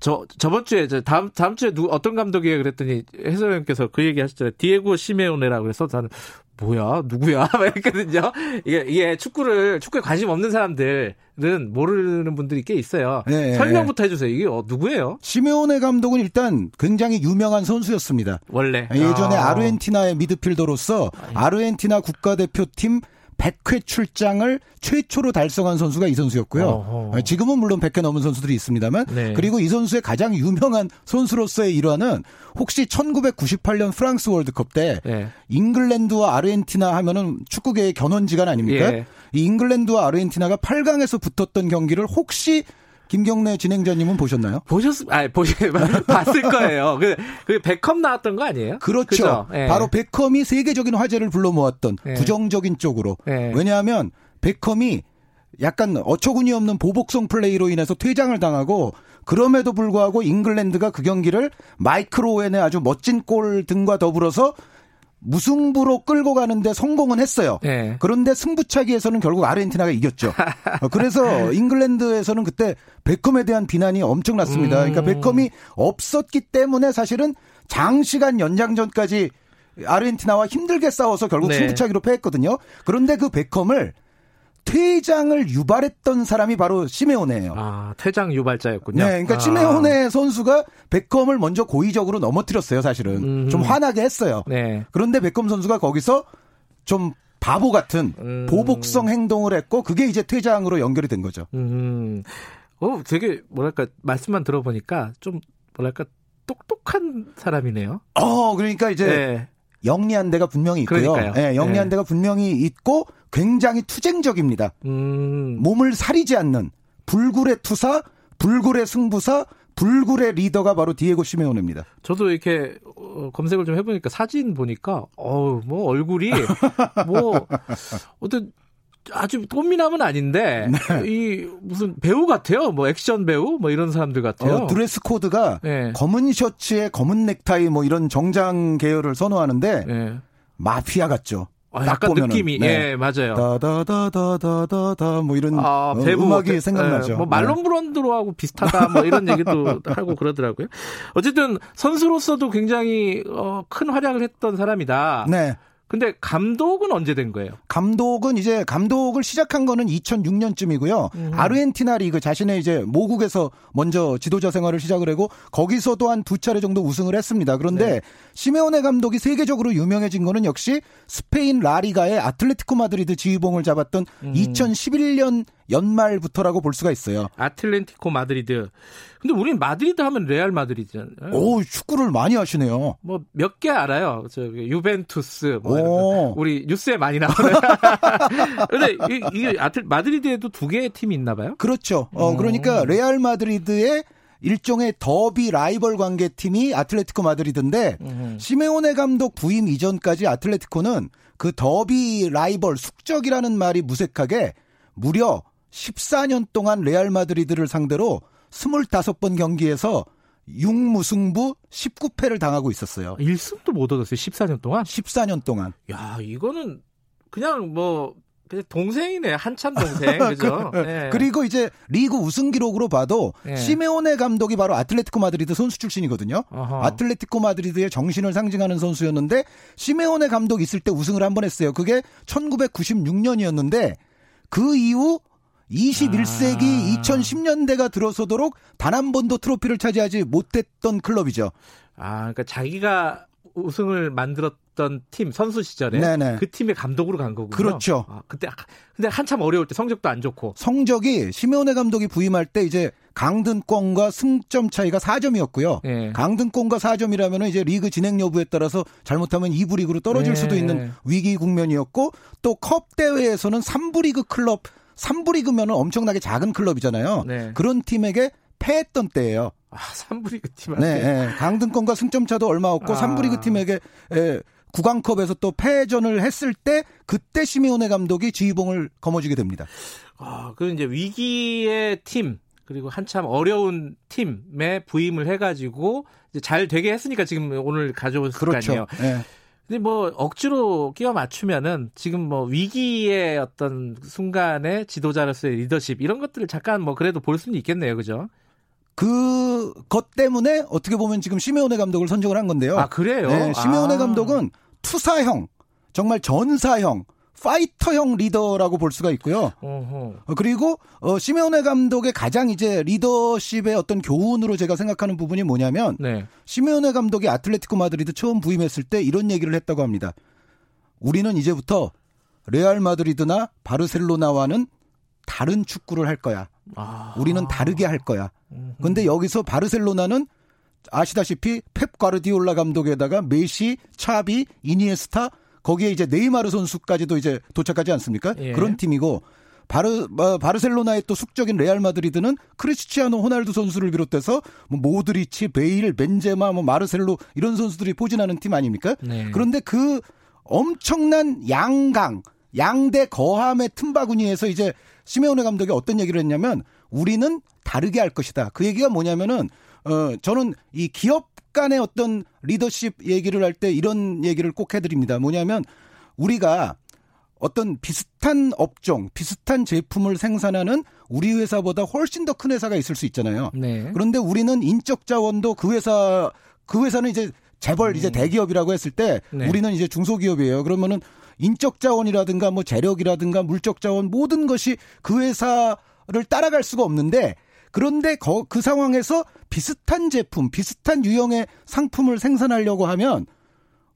저 저번 주에 저 다음 다음 주에 누 어떤 감독이에요 그랬더니 해설위원께서 그 얘기하셨잖아요. 디에고 시메오네라고 그래서 저는 뭐야 누구야 막 이랬거든요. 이게 이게 축구를 축구에 관심 없는 사람들은 모르는 분들이 꽤 있어요. 네, 설명부터 해주세요. 이게 어, 누구예요? 시메오네 감독은 일단 굉장히 유명한 선수였습니다. 원래 예전에 아. 아르헨티나의 미드필더로서 아르헨티나 국가대표팀 백 회 출장을 최초로 달성한 선수가 이 선수였고요. 어허. 지금은 물론 백 회 넘은 선수들이 있습니다만 네. 그리고 이 선수의 가장 유명한 선수로서의 일화는 혹시 천구백구십팔 년 프랑스 월드컵 때 네. 잉글랜드와 아르헨티나 하면은 축구계의 견원지간 아닙니까? 예. 이 잉글랜드와 아르헨티나가 팔 강에서 붙었던 경기를 혹시 김경래 진행자님은 보셨나요? 보셨, 아니, 보시, 봤을 거예요. 그, 그, 베컴 나왔던 거 아니에요? 그렇죠. 예. 바로 베컴이 세계적인 화제를 불러 모았던 예. 부정적인 쪽으로. 예. 왜냐하면 베컴이 약간 어처구니 없는 보복성 플레이로 인해서 퇴장을 당하고 그럼에도 불구하고 잉글랜드가 그 경기를 마이클 오웬의 아주 멋진 골 등과 더불어서 무승부로 끌고 가는데 성공은 했어요. 네. 그런데 승부차기에서는 결국 아르헨티나가 이겼죠. 그래서 잉글랜드에서는 그때 베컴에 대한 비난이 엄청났습니다. 그러니까 베컴이 없었기 때문에 사실은 장시간 연장전까지 아르헨티나와 힘들게 싸워서 결국 네. 승부차기로 패했거든요. 그런데 그 베컴을 퇴장을 유발했던 사람이 바로 시메오네예요. 아, 퇴장 유발자였군요. 네, 그러니까 아. 시메오네 선수가 베컴을 먼저 고의적으로 넘어뜨렸어요, 사실은. 음흠. 좀 화나게 했어요. 네. 그런데 베컴 선수가 거기서 좀 바보 같은 음. 보복성 행동을 했고 그게 이제 퇴장으로 연결이 된 거죠. 음, 어, 되게 뭐랄까 말씀만 들어보니까 좀 뭐랄까 똑똑한 사람이네요. 어, 그러니까 이제. 네. 영리한 데가 분명히 있고요. 예, 영리한 예. 데가 분명히 있고 굉장히 투쟁적입니다. 음. 몸을 사리지 않는 불굴의 투사, 불굴의 승부사, 불굴의 리더가 바로 디에고 시메오네입니다. 저도 이렇게 검색을 좀 해보니까 사진 보니까 어우 뭐 얼굴이 뭐 어떤 아주 꽃미남은 아닌데 네. 이 무슨 배우 같아요. 뭐 액션 배우 뭐 이런 사람들 같아요. 어, 드레스 코드가 네. 검은 셔츠에 검은 넥타이 뭐 이런 정장 계열을 선호하는데 네. 마피아 같죠. 아, 약간 보면은. 느낌이 네. 예 맞아요. 다다다다다다다 뭐 이런 아, 어, 배부, 음악이 그, 생각나죠. 네. 뭐 말론 브론드로하고 비슷하다 뭐 이런 얘기도 하고 그러더라고요. 어쨌든 선수로서도 굉장히 어, 큰 활약을 했던 사람이다. 네. 근데 감독은 언제 된 거예요? 감독은 이제 감독을 시작한 거는 이천육 년쯤이고요. 음. 아르헨티나 리그 자신의 이제 모국에서 먼저 지도자 생활을 시작을 하고 거기서도 한 두 차례 정도 우승을 했습니다. 그런데 네. 시메오네 감독이 세계적으로 유명해진 거는 역시 스페인 라리가의 아틀레티코 마드리드 지휘봉을 잡았던 음. 이천십일 년 연말부터라고 볼 수가 있어요. 아틀레티코 마드리드. 근데 우린 마드리드 하면 레알 마드리드잖아요. 오, 축구를 많이 하시네요. 뭐 몇 개 알아요. 저 유벤투스 뭐 이런 우리 뉴스에 많이 나오네요. 근데 이게 아틀 마드리드에도 두 개의 팀이 있나 봐요. 그렇죠. 어 그러니까 레알 마드리드의 일종의 더비 라이벌 관계 팀이 아틀레티코 마드리드인데 음. 시메오네 감독 부임 이전까지 아틀레티코는 그 더비 라이벌 숙적이라는 말이 무색하게 무려 십사 년 동안 레알 마드리드를 상대로 스물다섯 번 경기에서 육 무승부 십구 패를 당하고 있었어요. 일 승도 못 얻었어요. 십사 년 동안? 십사 년 동안. 야, 이거는 그냥 뭐 그냥 동생이네. 한참 동생. 그죠? 네. 그리고 이제 리그 우승 기록으로 봐도 네. 시메오네 감독이 바로 아틀레티코 마드리드 선수 출신이거든요. 어허. 아틀레티코 마드리드의 정신을 상징하는 선수였는데 시메오네 감독 있을 때 우승을 한 번 했어요. 그게 천구백구십육 년이었는데 그 이후 이십일 세기 아. 이천십 년대가 들어서도록 단 한 번도 트로피를 차지하지 못했던 클럽이죠. 아, 그러니까 자기가 우승을 만들었던 팀 선수 시절에 네네. 그 팀의 감독으로 간 거군요. 그렇죠. 아, 그때 근데 한참 어려울 때 성적도 안 좋고. 성적이 시메오네 감독이 부임할 때 이제 강등권과 승점 차이가 사 점이었고요. 네. 강등권과 사 점이라면 이제 리그 진행 여부에 따라서 잘못하면 이 부 리그로 떨어질 네. 수도 있는 위기 국면이었고 또 컵 대회에서는 삼 부 리그 클럽 삼 부 리그면 엄청나게 작은 클럽이잖아요. 네. 그런 팀에게 패했던 때예요. 아, 삼 부 리그 팀한테. 네, 네. 강등권과 승점차도 얼마 없고 아. 삼 부 리그 팀에게 에, 구강컵에서 또 패전을 했을 때 그때 시메오네 감독이 지휘봉을 거머쥐게 됩니다. 아, 그 이제 위기의 팀 그리고 한참 어려운 팀에 부임을 해가지고 이제 잘 되게 했으니까 지금 오늘 가져오셨을 그렇죠. 거 아니에요. 네. 근데 뭐 억지로 끼워 맞추면은 지금 뭐 위기의 어떤 순간에 지도자로서의 리더십 이런 것들을 잠깐 뭐 그래도 볼 수는 있겠네요, 그죠? 그것 때문에 어떻게 보면 지금 시메오네 감독을 선정을 한 건데요. 아 그래요? 네, 시메오네 아. 감독은 투사형. 정말 전사형, 파이터형 리더라고 볼 수가 있고요. 어허. 그리고 어, 시메오네 감독의 가장 이제 리더십의 어떤 교훈으로 제가 생각하는 부분이 뭐냐면 네. 시메오네 감독이 아틀레티코 마드리드 처음 부임했을 때 이런 얘기를 했다고 합니다. 우리는 이제부터 레알 마드리드나 바르셀로나와는 다른 축구를 할 거야. 아. 우리는 다르게 할 거야. 그런데 여기서 바르셀로나는 아시다시피 펩 가르디올라 감독에다가 메시, 차비, 이니에스타 거기에 이제 네이마르 선수까지도 이제 도착하지 않습니까? 예. 그런 팀이고 바르 바르셀로나의 또 숙적인 레알 마드리드는 크리스티아노 호날두 선수를 비롯해서 뭐 모드리치, 베일, 벤제마, 뭐 마르셀로 이런 선수들이 포진하는 팀 아닙니까? 네. 그런데 그 엄청난 양강, 양대 거함의 틈바구니에서 이제 시메오네 감독이 어떤 얘기를 했냐면 우리는 다르게 할 것이다. 그 얘기가 뭐냐면은 어 저는 이 기업 간의 어떤 리더십 얘기를 할 때 이런 얘기를 꼭 해드립니다. 뭐냐면 우리가 어떤 비슷한 업종, 비슷한 제품을 생산하는 우리 회사보다 훨씬 더 큰 회사가 있을 수 있잖아요. 네. 그런데 우리는 인적 자원도 그 회사, 그 회사는 이제 재벌 음. 이제 대기업이라고 했을 때 네. 우리는 이제 중소기업이에요. 그러면은 인적 자원이라든가 뭐 재력이라든가 물적 자원 모든 것이 그 회사를 따라갈 수가 없는데. 그런데 그 상황에서 비슷한 제품, 비슷한 유형의 상품을 생산하려고 하면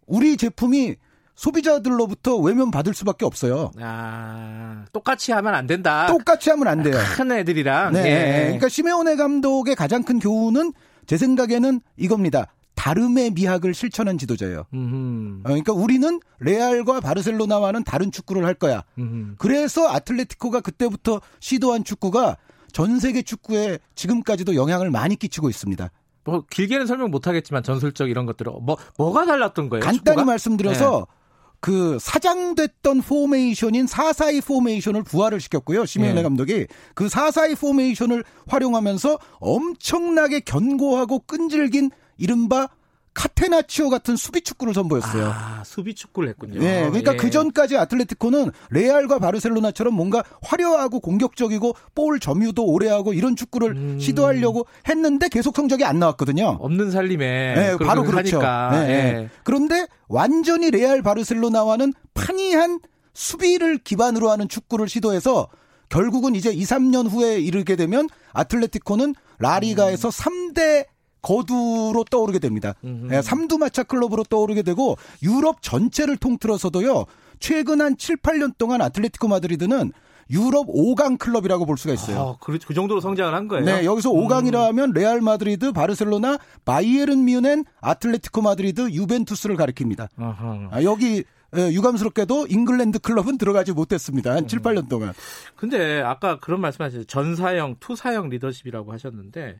우리 제품이 소비자들로부터 외면받을 수밖에 없어요. 아, 똑같이 하면 안 된다. 똑같이 하면 안 돼요. 큰 애들이랑. 네. 예. 그러니까 시메오네 감독의 가장 큰 교훈은 제 생각에는 이겁니다. 다름의 미학을 실천한 지도자예요. 음흠. 그러니까 우리는 레알과 바르셀로나와는 다른 축구를 할 거야. 음흠. 그래서 아틀레티코가 그때부터 시도한 축구가 전 세계 축구에 지금까지도 영향을 많이 끼치고 있습니다. 뭐 길게는 설명 못하겠지만 전술적 이런 것들은 뭐 뭐가 달랐던 거예요? 간단히 축구가? 말씀드려서 네. 그 사장됐던 포메이션인 사 사 이 포메이션을 부활을 시켰고요. 시메오네 네. 감독이 그 사 사 이 포메이션을 활용하면서 엄청나게 견고하고 끈질긴 이른바 카테나치오 같은 수비 축구를 선보였어요. 아, 수비 축구를 했군요. 네, 그러니까 예. 그 전까지 아틀레티코는 레알과 바르셀로나처럼 뭔가 화려하고 공격적이고 볼 점유도 오래하고 이런 축구를 음. 시도하려고 했는데 계속 성적이 안 나왔거든요. 없는 살림에. 네, 바로 그렇죠. 네, 예. 그런데 완전히 레알 바르셀로나와는 판이한 수비를 기반으로 하는 축구를 시도해서 결국은 이제 이 삼 년 후에 이르게 되면 아틀레티코는 라리가에서 음. 삼 대 거두로 떠오르게 됩니다. 음흠. 삼두마차 클럽으로 떠오르게 되고 유럽 전체를 통틀어서도요. 최근 한 칠, 팔 년 동안 아틀레티코 마드리드는 유럽 오 강 클럽이라고 볼 수가 있어요. 아, 그, 그 정도로 성장을 한 거예요? 네. 여기서 오 강이라 음. 하면 레알 마드리드, 바르셀로나, 바이에른 뮌헨, 아틀레티코 마드리드, 유벤투스를 가리킵니다. 아, 여기 유감스럽게도 잉글랜드 클럽은 들어가지 못했습니다. 한 칠, 팔 년 동안. 근데 아까 그런 말씀하셨죠. 전사형, 투사형 리더십이라고 하셨는데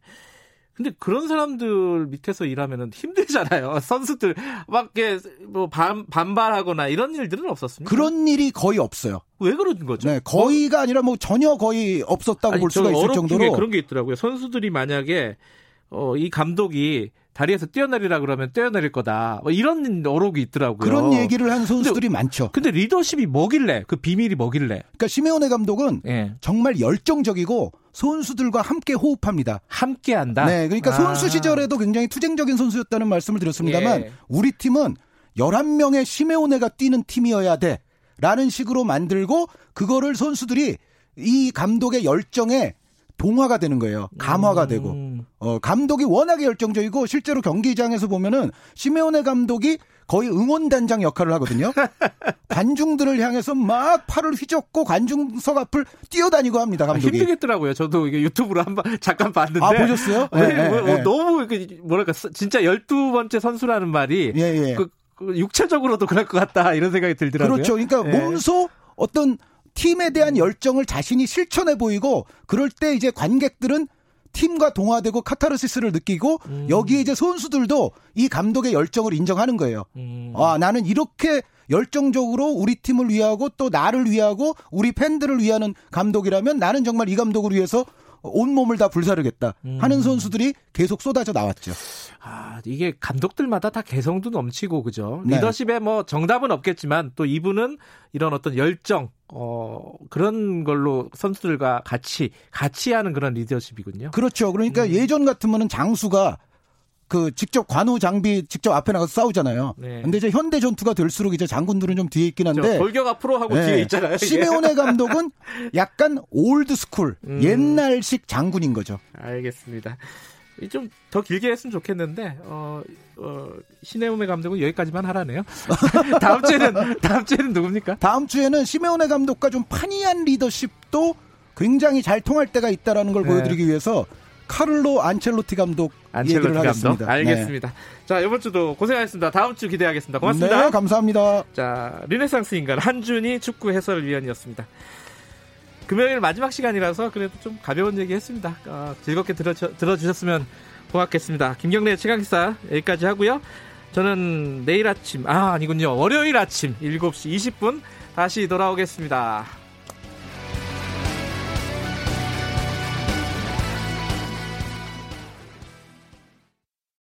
근데 그런 사람들 밑에서 일하면은 힘들잖아요. 선수들 막 이렇게 뭐 반, 반발하거나 이런 일들은 없었습니까? 그런 일이 거의 없어요. 왜 그런 거죠? 네, 거의가 아니라 뭐 전혀 거의 없었다고 아니, 볼 수가 있을 정도로 그런 게 있더라고요. 선수들이 만약에 어, 이 감독이 다리에서 뛰어내리라 그러면 뛰어내릴 거다. 뭐 이런 어록이 있더라고요. 그런 얘기를 한 선수들이 근데, 많죠. 근데 리더십이 뭐길래? 그 비밀이 뭐길래? 그러니까 시메오네 감독은 예. 정말 열정적이고 선수들과 함께 호흡합니다. 함께 한다? 네. 그러니까 아. 선수 시절에도 굉장히 투쟁적인 선수였다는 말씀을 드렸습니다만 예. 우리 팀은 열한 명의 시메오네가 뛰는 팀이어야 돼. 라는 식으로 만들고 그거를 선수들이 이 감독의 열정에 동화가 되는 거예요. 감화가 음. 되고. 어, 감독이 워낙에 열정적이고 실제로 경기장에서 보면은 시메오네 감독이 거의 응원단장 역할을 하거든요. 관중들을 향해서 막 팔을 휘젓고 관중석 앞을 뛰어다니고 합니다. 감독이. 아, 힘들겠더라고요. 저도 이게 유튜브로 한번 잠깐 봤는데. 아, 보셨어요? 네, 네, 뭐, 네. 너무 뭐랄까 진짜 열두 번째 선수라는 말이 예, 예. 그, 그 육체적으로도 그럴 것 같다 이런 생각이 들더라고요. 그렇죠. 그러니까 예. 몸소 어떤 팀에 대한 열정을 자신이 실천해 보이고 그럴 때 이제 관객들은 팀과 동화되고 카타르시스를 느끼고 음. 여기에 이제 선수들도 이 감독의 열정을 인정하는 거예요. 음. 아, 나는 이렇게 열정적으로 우리 팀을 위하고 또 나를 위하고 우리 팬들을 위하는 감독이라면 나는 정말 이 감독을 위해서 온몸을 다 불사르겠다 하는 음. 선수들이 계속 쏟아져 나왔죠. 아, 이게 감독들마다 다 개성도 넘치고 그죠. 네. 리더십에 뭐 정답은 없겠지만 또 이분은 이런 어떤 열정 어, 그런 걸로 선수들과 같이 같이 하는 그런 리더십이군요. 그렇죠. 그러니까 음. 예전 같으면은 장수가 그 직접 관우 장비 직접 앞에 나가서 싸우잖아요. 네. 근데 이제 현대 전투가 될수록 이제 장군들은 좀 뒤에 있긴 한데 돌격 앞으로 하고 네. 뒤에 있잖아요. 시메오네 감독은 약간 올드 스쿨 음. 옛날식 장군인 거죠. 알겠습니다. 좀 더 길게 했으면 좋겠는데 어, 어, 시메오네 감독은 여기까지만 하라네요. 다음 주에는 다음 주에는 누굽니까? 다음 주에는 시메오네 감독과 좀 판이한 리더십도 굉장히 잘 통할 때가 있다라는 걸 네. 보여드리기 위해서 카를로 안첼로티 감독 안첼로티 얘기를 감독? 하겠습니다. 알겠습니다. 네. 자, 이번 주도 고생하셨습니다. 다음 주 기대하겠습니다. 고맙습니다. 네, 감사합니다. 자, 르네상스 인간 한준희 축구 해설위원이었습니다. 금요일 마지막 시간이라서 그래도 좀 가벼운 얘기 했습니다. 아, 즐겁게 들어, 들어주셨으면 고맙겠습니다. 김경래 최강시사 여기까지 하고요. 저는 내일 아침, 아, 아니군요. 월요일 아침 일곱 시 이십 분 다시 돌아오겠습니다.